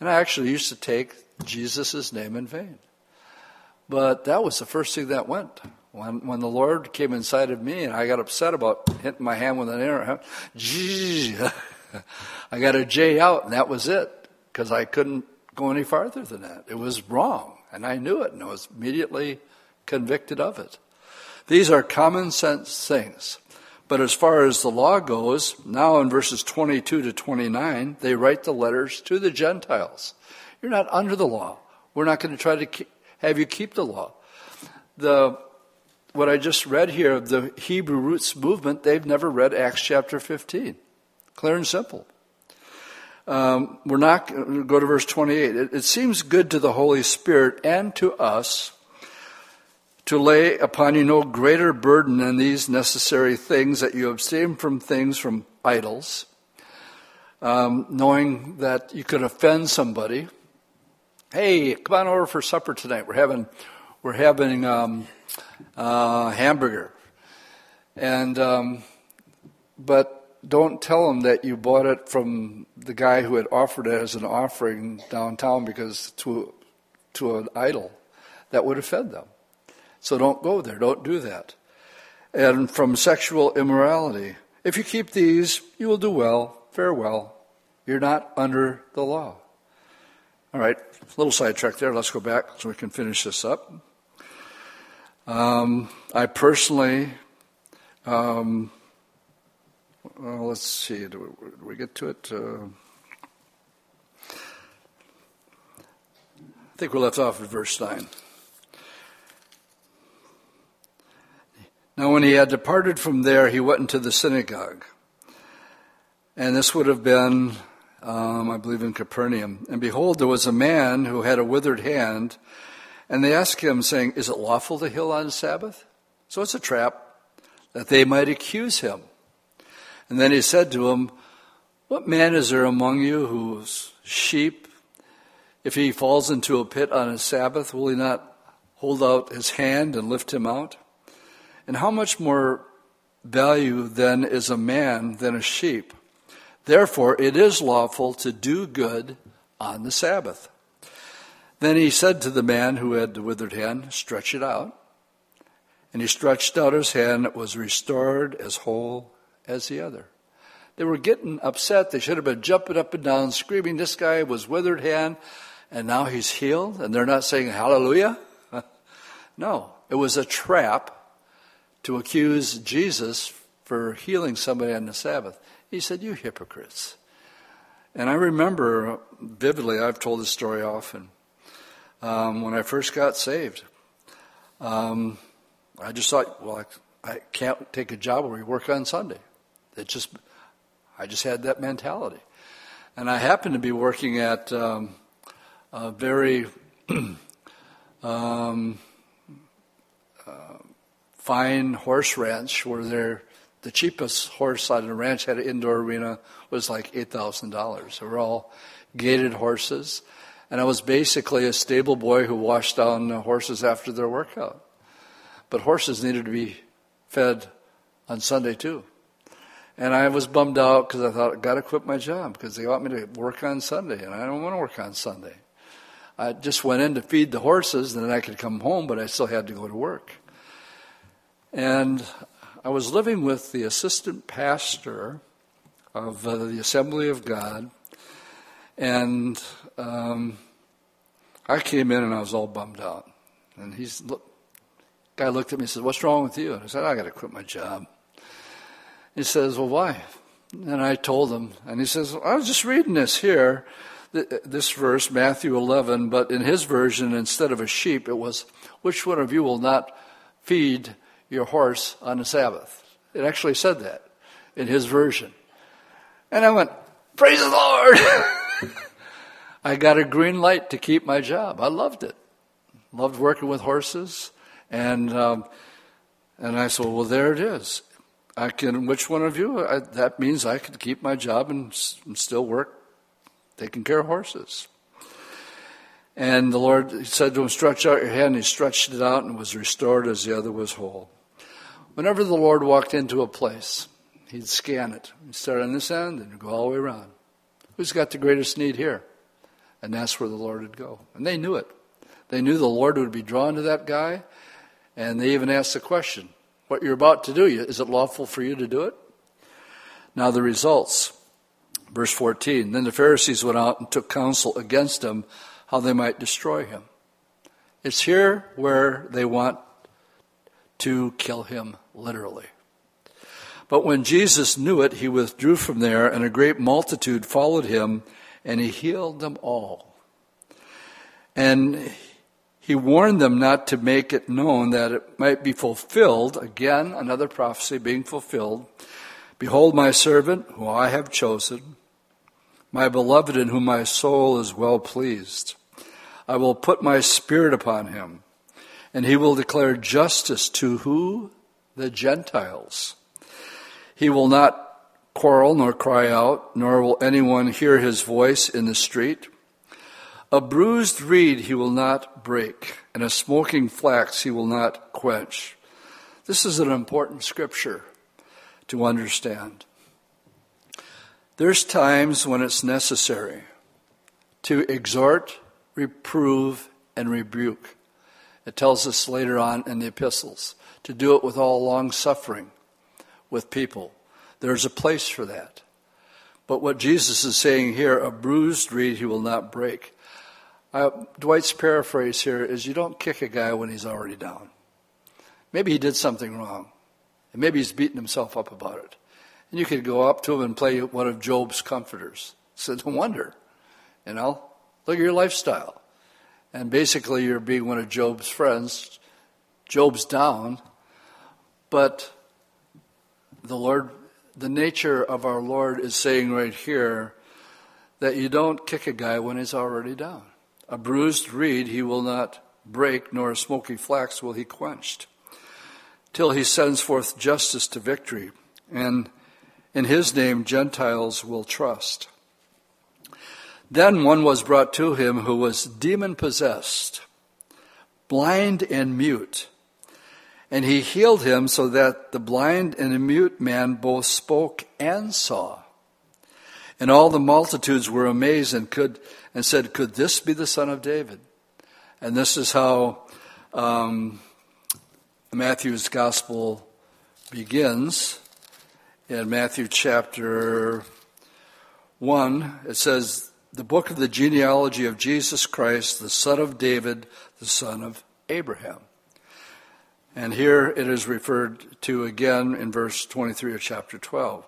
And I actually used to take Jesus' name in vain. But that was the first thing that went. When the Lord came inside of me and I got upset about hitting my hand with an arrow, I got a J out, and that was it, because I couldn't go any farther than that. It was wrong, and I knew it, and I was immediately convicted of it. These are common sense things. But as far as the law goes, now in verses 22 to 29, they write the letters to the Gentiles. You're not under the law. We're not going to try to have you keep the law. What I just read here, the Hebrew Roots Movement, they've never read Acts chapter 15. Clear and simple. Go to verse 28. It seems good to the Holy Spirit and to us to lay upon you no greater burden than these necessary things, that you abstain from things from idols, knowing that you could offend somebody. Hey, come on over for supper tonight. We're having hamburger, and but don't tell them that you bought it from the guy who had offered it as an offering downtown, because to an idol that would offend them. So don't go there. Don't do that. And from sexual immorality. If you keep these, you will do well. Farewell. You're not under the law. All right. A little sidetrack there. Let's go back so we can finish this up. I personally, let's see. Do we get to it? I think we're left off at verse 9. Now when he had departed from there, he went into the synagogue. And this would have been, I believe, in Capernaum. And behold, there was a man who had a withered hand. And they asked him, saying, is it lawful to heal on Sabbath? So it's a trap, that they might accuse him. And then he said to him, what man is there among you whose sheep, if he falls into a pit on a Sabbath, will he not hold out his hand and lift him out? And how much more value then is a man than a sheep? Therefore, it is lawful to do good on the Sabbath. Then he said to the man who had the withered hand, stretch it out. And he stretched out his hand, it was restored as whole as the other. They were getting upset. They should have been jumping up and down, screaming, this guy was withered hand, and now he's healed, and they're not saying hallelujah. No, it was a trap to accuse Jesus for healing somebody on the Sabbath. He said, you hypocrites. And I remember vividly, I've told this story often, when I first got saved. I just thought, well, I can't take a job where we work on Sunday. I just had that mentality. And I happened to be working at a very fine horse ranch where the cheapest horse on the ranch had an indoor arena, was like $8,000. They were all gated horses. And I was basically a stable boy who washed down the horses after their workout. But horses needed to be fed on Sunday too. And I was bummed out because I thought, I've got to quit my job because they want me to work on Sunday, and I don't want to work on Sunday. I just went in to feed the horses, and then I could come home, but I still had to go to work. And I was living with the assistant pastor of the Assembly of God, and I came in and I was all bummed out. And guy looked at me and said, what's wrong with you? And I said, I got to quit my job. He says, well, why? And I told him. And he says, I was just reading this here, this verse, Matthew 11, but in his version, instead of a sheep, it was, which one of you will not feed your horse on the Sabbath? It actually said that in his version. And I went, praise the Lord! I got a green light to keep my job. I loved it. Loved working with horses. And I said, well, there it is. Which one of you? That means I could keep my job and still work taking care of horses. And the Lord said to him, stretch out your hand. He stretched it out and was restored as the other was whole. Whenever the Lord walked into a place, he'd scan it. He'd start on this end and go all the way around. Who's got the greatest need here? And that's where the Lord would go. And they knew it. They knew the Lord would be drawn to that guy. And they even asked the question, what you're about to do, is it lawful for you to do it? Now the results, verse 14, then the Pharisees went out and took counsel against him, how they might destroy him. It's here where they want to kill him, literally. But when Jesus knew it, he withdrew from there, and a great multitude followed him, and he healed them all. And he warned them not to make it known, that it might be fulfilled. Again, another prophecy being fulfilled. Behold my servant, who I have chosen, my beloved in whom my soul is well pleased. I will put my spirit upon him, and he will declare justice to who? The Gentiles. He will not quarrel nor cry out, nor will anyone hear his voice in the street. A bruised reed he will not break, and a smoking flax he will not quench. This is an important scripture to understand. There's times when it's necessary to exhort, reprove, and rebuke. It tells us later on in the epistles to do it with all long suffering with people. There's a place for that. But what Jesus is saying here, a bruised reed he will not break. Dwight's paraphrase here is, you don't kick a guy when he's already down. Maybe he did something wrong, and maybe he's beating himself up about it. And you could go up to him and play one of Job's comforters. So no wonder, look at your lifestyle. and basically you're being one of Job's friends. Job's down, but the Lord, the nature of our Lord is saying right here that you don't kick a guy when he's already down. A bruised reed he will not break, nor a smoky flax will he quench, till he sends forth justice to victory, and in his name Gentiles will trust. Then one was brought to him who was demon-possessed, blind and mute, and he healed him so that the blind and the mute man both spoke and saw. And all the multitudes were amazed and said, "Could this be the Son of David?" And this is how Matthew's gospel begins. In Matthew chapter 1, it says, "The book of the genealogy of Jesus Christ, the son of David, the son of Abraham." And here it is referred to again in verse 23 of chapter 12.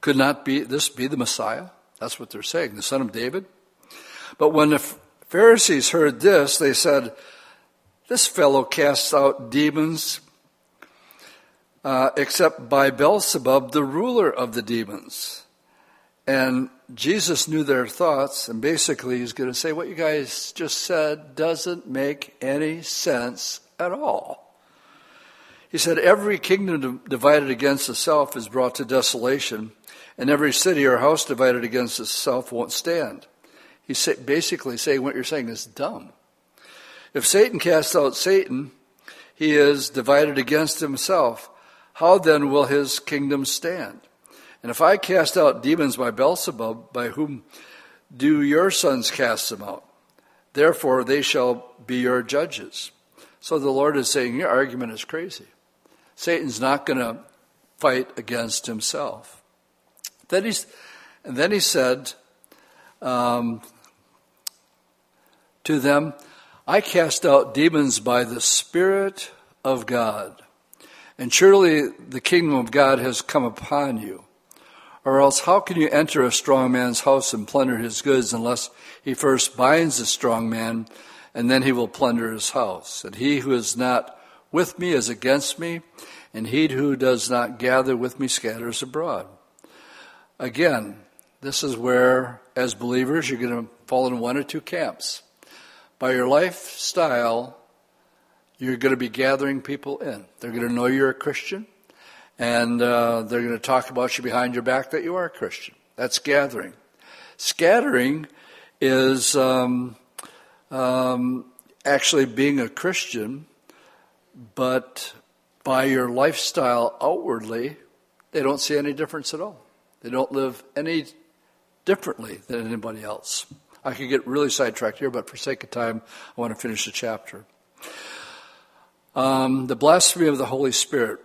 Could not be this be the Messiah? That's what they're saying, the son of David. But when the Pharisees heard this, they said, "This fellow casts out demons except by Beelzebub, the ruler of the demons." And Jesus knew their thoughts, and basically he's going to say, what you guys just said doesn't make any sense at all. He said, "Every kingdom divided against itself is brought to desolation, and every city or house divided against itself won't stand." He's basically saying what you're saying is dumb. If Satan casts out Satan, he is divided against himself. How then will his kingdom stand? And if I cast out demons by Beelzebub, by whom do your sons cast them out? Therefore they shall be your judges. So the Lord is saying, your argument is crazy. Satan's not going to fight against himself. Then he said to them, "I cast out demons by the Spirit of God. And surely the kingdom of God has come upon you. Or else how can you enter a strong man's house and plunder his goods unless he first binds the strong man, and then he will plunder his house? And he who is not with me is against me, and he who does not gather with me scatters abroad." Again, this is where, as believers, you're going to fall in one or two camps. By your lifestyle, you're going to be gathering people in. They're going to know you're a Christian, and they're going to talk about you behind your back that you are a Christian. That's gathering. Scattering is... actually being a Christian, but by your lifestyle outwardly, they don't see any difference at all. They don't live any differently than anybody else. I could get really sidetracked here, but for sake of time, I want to finish the chapter. The blasphemy of the Holy Spirit.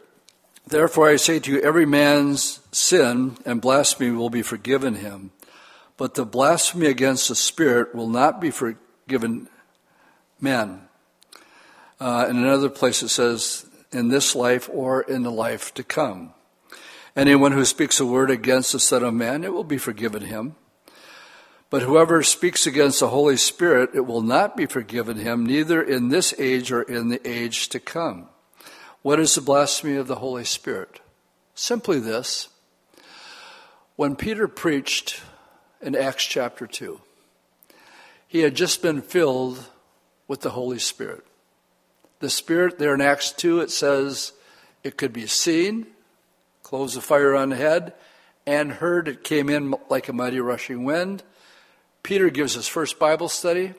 "Therefore I say to you, every man's sin and blasphemy will be forgiven him, but the blasphemy against the Spirit will not be forgiven men." In another place it says, "in this life or in the life to come. Anyone who speaks a word against the Son of Man, it will be forgiven him. But whoever speaks against the Holy Spirit, it will not be forgiven him, neither in this age or in the age to come." What is the blasphemy of the Holy Spirit? Simply this. When Peter preached in Acts chapter 2, he had just been filled with the Holy Spirit. The Spirit there in Acts 2, it says it could be seen, close the fire on the head, and heard. It came in like a mighty rushing wind. Peter gives his first Bible study,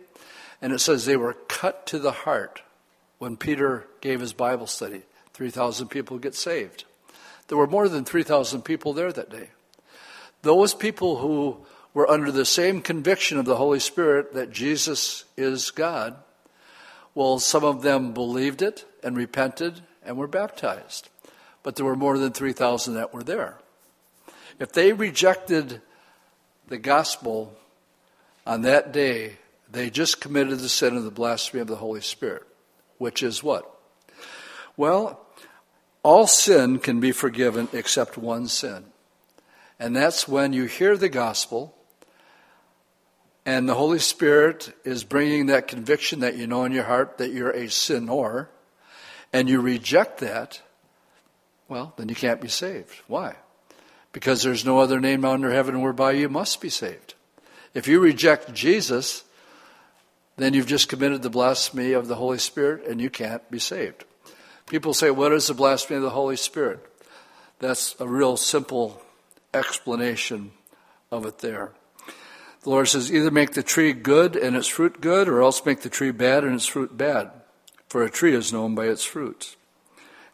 and it says they were cut to the heart when Peter gave his Bible study. 3,000 people get saved. There were more than 3,000 people there that day. Those people who were under the same conviction of the Holy Spirit that Jesus is God, well, some of them believed it and repented and were baptized. But there were more than 3,000 that were there. If they rejected the gospel on that day, they just committed the sin of the blasphemy of the Holy Spirit, which is what? Well, all sin can be forgiven except one sin. And that's when you hear the gospel, And the Holy Spirit is bringing that conviction that you know in your heart that you're a sinner, and you reject that, well, then you can't be saved. Why? Because there's no other name under heaven whereby you must be saved. If you reject Jesus, then you've just committed the blasphemy of the Holy Spirit, and you can't be saved. People say, what is the blasphemy of the Holy Spirit? That's a real simple explanation of it there. The Lord says, either make the tree good and its fruit good, or else make the tree bad and its fruit bad. For a tree is known by its fruits.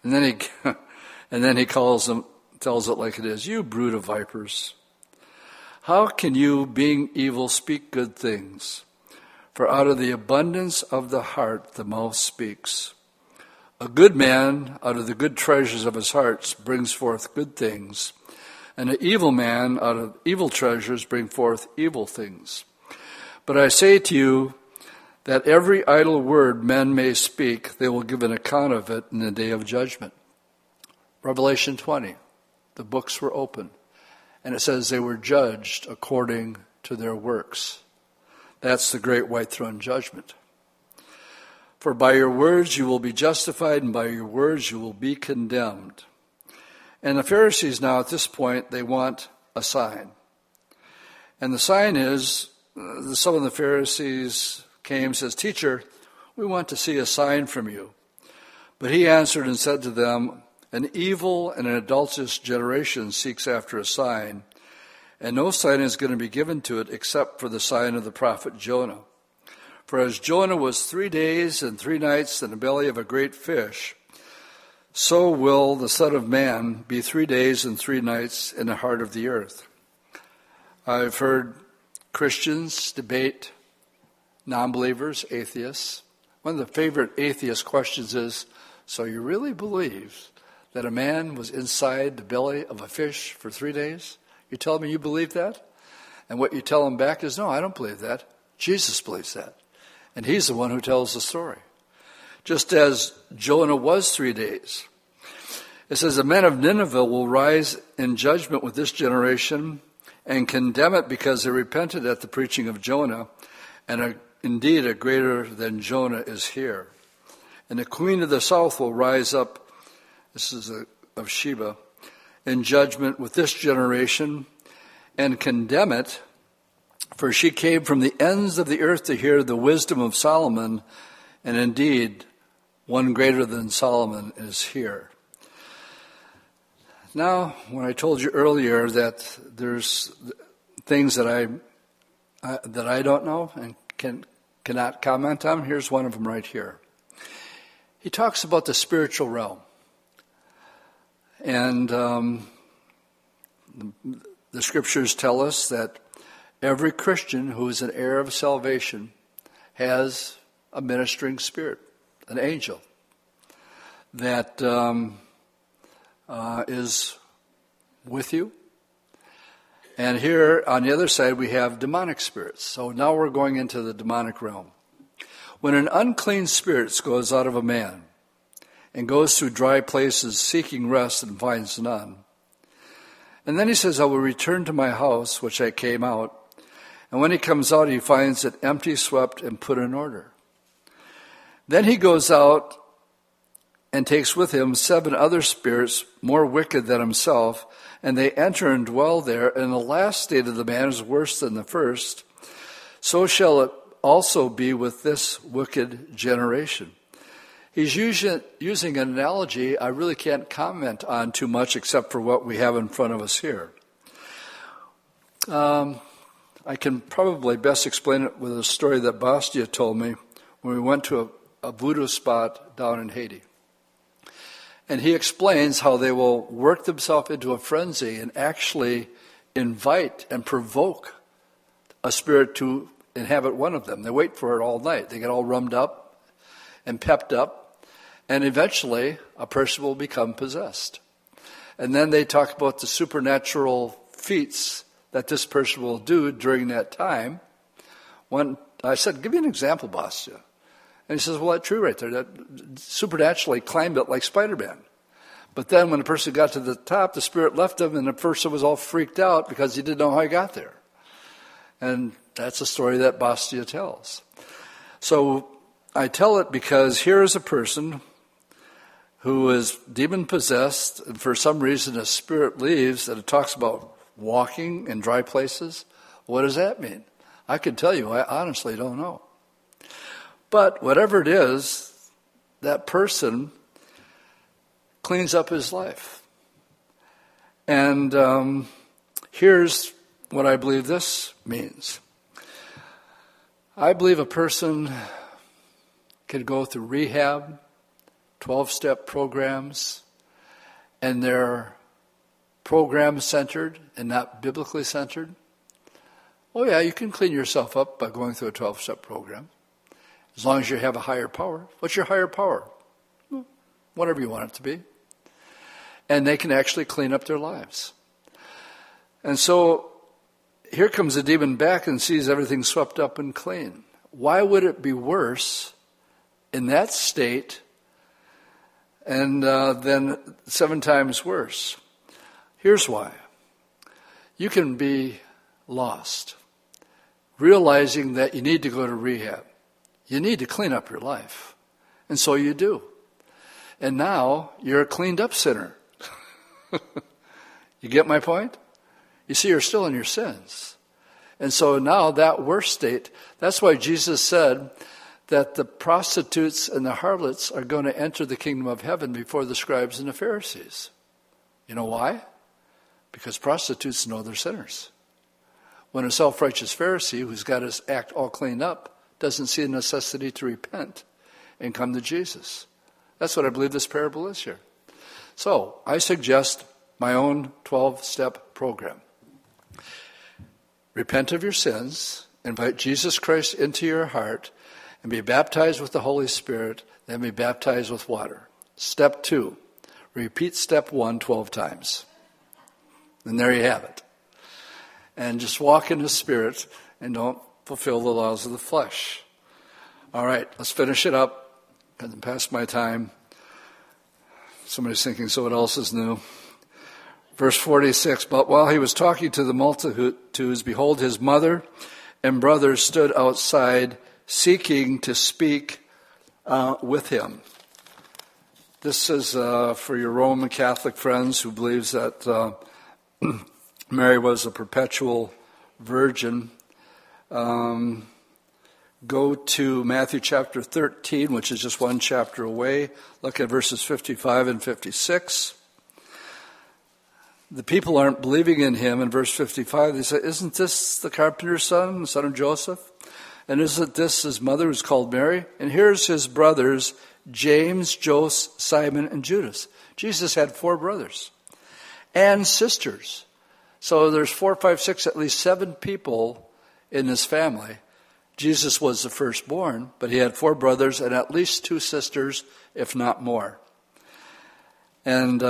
And then he calls them, tells it like it is, you brood of vipers. How can you, being evil, speak good things? For out of the abundance of the heart, the mouth speaks. A good man, out of the good treasures of his heart, brings forth good things. And an evil man out of evil treasures bring forth evil things. But I say to you that every idle word men may speak, they will give an account of it in the day of judgment. Revelation 20, the books were open. And it says they were judged according to their works. That's the great white throne judgment. For by your words you will be justified, and by your words you will be condemned. And the Pharisees now at this point, they want a sign. And the sign is, some of the Pharisees came and says, Teacher, we want to see a sign from you. But he answered and said to them, an evil and an adulterous generation seeks after a sign, and no sign is going to be given to it except for the sign of the prophet Jonah. For as Jonah was 3 days and 3 nights in the belly of a great fish, so will the Son of Man be 3 days and 3 nights in the heart of the earth. I've heard Christians debate non-believers, atheists. One of the favorite atheist questions is, so you really believe that a man was inside the belly of a fish for 3 days? You tell me you believe that? And what you tell him back is, no, I don't believe that. Jesus believes that. And he's the one who tells the story. Just as Jonah was 3 days. It says, the men of Nineveh will rise in judgment with this generation and condemn it because they repented at the preaching of Jonah, and indeed a greater than Jonah is here. And the queen of the south will rise up, this is of Sheba, in judgment with this generation and condemn it, for she came from the ends of the earth to hear the wisdom of Solomon, and indeed, one greater than Solomon is here. Now, when I told you earlier that there's things that I don't know and cannot comment on, here's one of them right here. He talks about the spiritual realm, and the scriptures tell us that every Christian who is an heir of salvation has a ministering spirit, an angel that is with you. And here on the other side, we have demonic spirits. So now we're going into the demonic realm. When an unclean spirit goes out of a man and goes through dry places seeking rest and finds none. And then he says, I will return to my house, which I came out. And when he comes out, he finds it empty, swept, and put in order. Then he goes out and takes with him 7 other spirits more wicked than himself, and they enter and dwell there, and the last state of the man is worse than the first. So shall it also be with this wicked generation. He's using an analogy I really can't comment on too much except for what we have in front of us here. I can probably best explain it with a story that Bastia told me when we went to a voodoo spot down in Haiti. And he explains how they will work themselves into a frenzy and actually invite and provoke a spirit to inhabit one of them. They wait for it all night. They get all rummed up and pepped up, and eventually a person will become possessed. And then they talk about the supernatural feats that this person will do during that time. When I said, give me an example, Bastia. And he says, well, that's true right there. That supernaturally climbed it like Spider-Man. But then when the person got to the top, the spirit left him, and the person was all freaked out because he didn't know how he got there. And that's a story that Bastia tells. So I tell it because here is a person who is demon-possessed, and for some reason his spirit leaves, and it talks about walking in dry places. What does that mean? I can tell you, I honestly don't know. But whatever it is, that person cleans up his life. And here's what I believe this means. I believe a person can go through rehab, 12-step programs, and they're program-centered and not biblically centered. Oh yeah, you can clean yourself up by going through a 12-step program, as long as you have a higher power. What's your higher power? Whatever you want it to be. And they can actually clean up their lives. And so here comes the demon back and sees everything swept up and clean. Why would it be worse in that state and then 7 times worse? Here's why. You can be lost, realizing that you need to go to rehab. You need to clean up your life. And so you do. And now you're a cleaned up sinner. You get my point? You see, you're still in your sins. And so now that worse state, that's why Jesus said that the prostitutes and the harlots are going to enter the kingdom of heaven before the scribes and the Pharisees. You know why? Because prostitutes know they're sinners. When a self-righteous Pharisee who's got his act all cleaned up doesn't see a necessity to repent and come to Jesus. That's what I believe this parable is here. So I suggest my own 12-step program. Repent of your sins, invite Jesus Christ into your heart, and be baptized with the Holy Spirit, then be baptized with water. Step 2, repeat step 1 12 times. And there you have it. And just walk in the Spirit and don't fulfill the laws of the flesh. All right, let's finish it up. I didn't pass my time. Somebody's thinking, so what else is new? Verse 46, but while he was talking to the multitudes, behold, his mother and brothers stood outside seeking to speak with him. This is for your Roman Catholic friends who believes that Mary was a perpetual virgin. Go to Matthew chapter 13, which is just one chapter away. Look at verses 55 and 56. The people aren't believing in him. In verse 55, they say, isn't this the carpenter's son, the son of Joseph? And isn't this his mother who's called Mary? And here's his brothers, James, Joseph, Simon, and Judas. Jesus had 4 brothers and sisters. So there's 4, 5, 6, at least 7 people in this family. Jesus was the firstborn, but he had 4 brothers and at least 2 sisters, if not more. And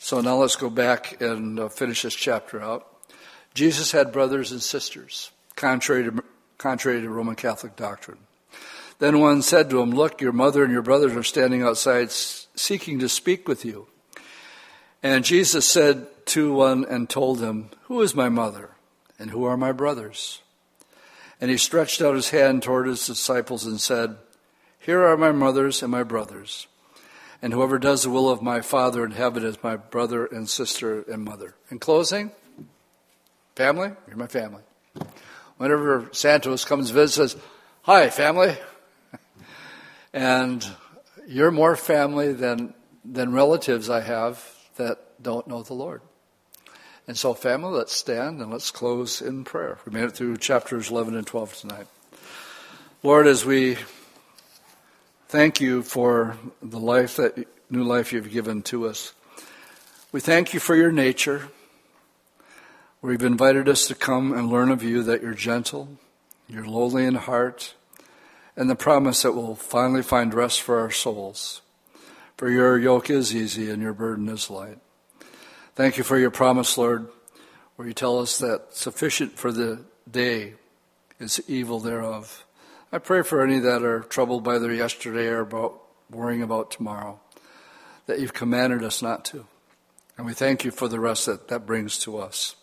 so now let's go back and finish this chapter out. Jesus had brothers and sisters, contrary to Roman Catholic doctrine. Then one said to him, look, your mother and your brothers are standing outside seeking to speak with you. And Jesus said to one and told him, who is my mother and who are my brothers? And he stretched out his hand toward his disciples and said, here are my mothers and my brothers. And whoever does the will of my Father in heaven is my brother and sister and mother. In closing, family, you're my family. Whenever Santos comes to visit, says, hi, family. And you're more family than relatives I have that don't know the Lord. And so, family, let's stand and let's close in prayer. We made it through chapters 11 and 12 tonight. Lord, as we thank you for the life, that new life you've given to us, we thank you for your nature, where you've invited us to come and learn of you, that you're gentle, you're lowly in heart, and the promise that we'll finally find rest for our souls. For your yoke is easy and your burden is light. Thank you for your promise, Lord, where you tell us that sufficient for the day is evil thereof. I pray for any that are troubled by their yesterday or about worrying about tomorrow, that you've commanded us not to. And we thank you for the rest that brings to us.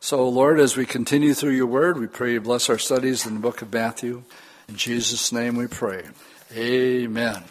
So, Lord, as we continue through your word, we pray you bless our studies in the book of Matthew. In Jesus' name we pray. Amen.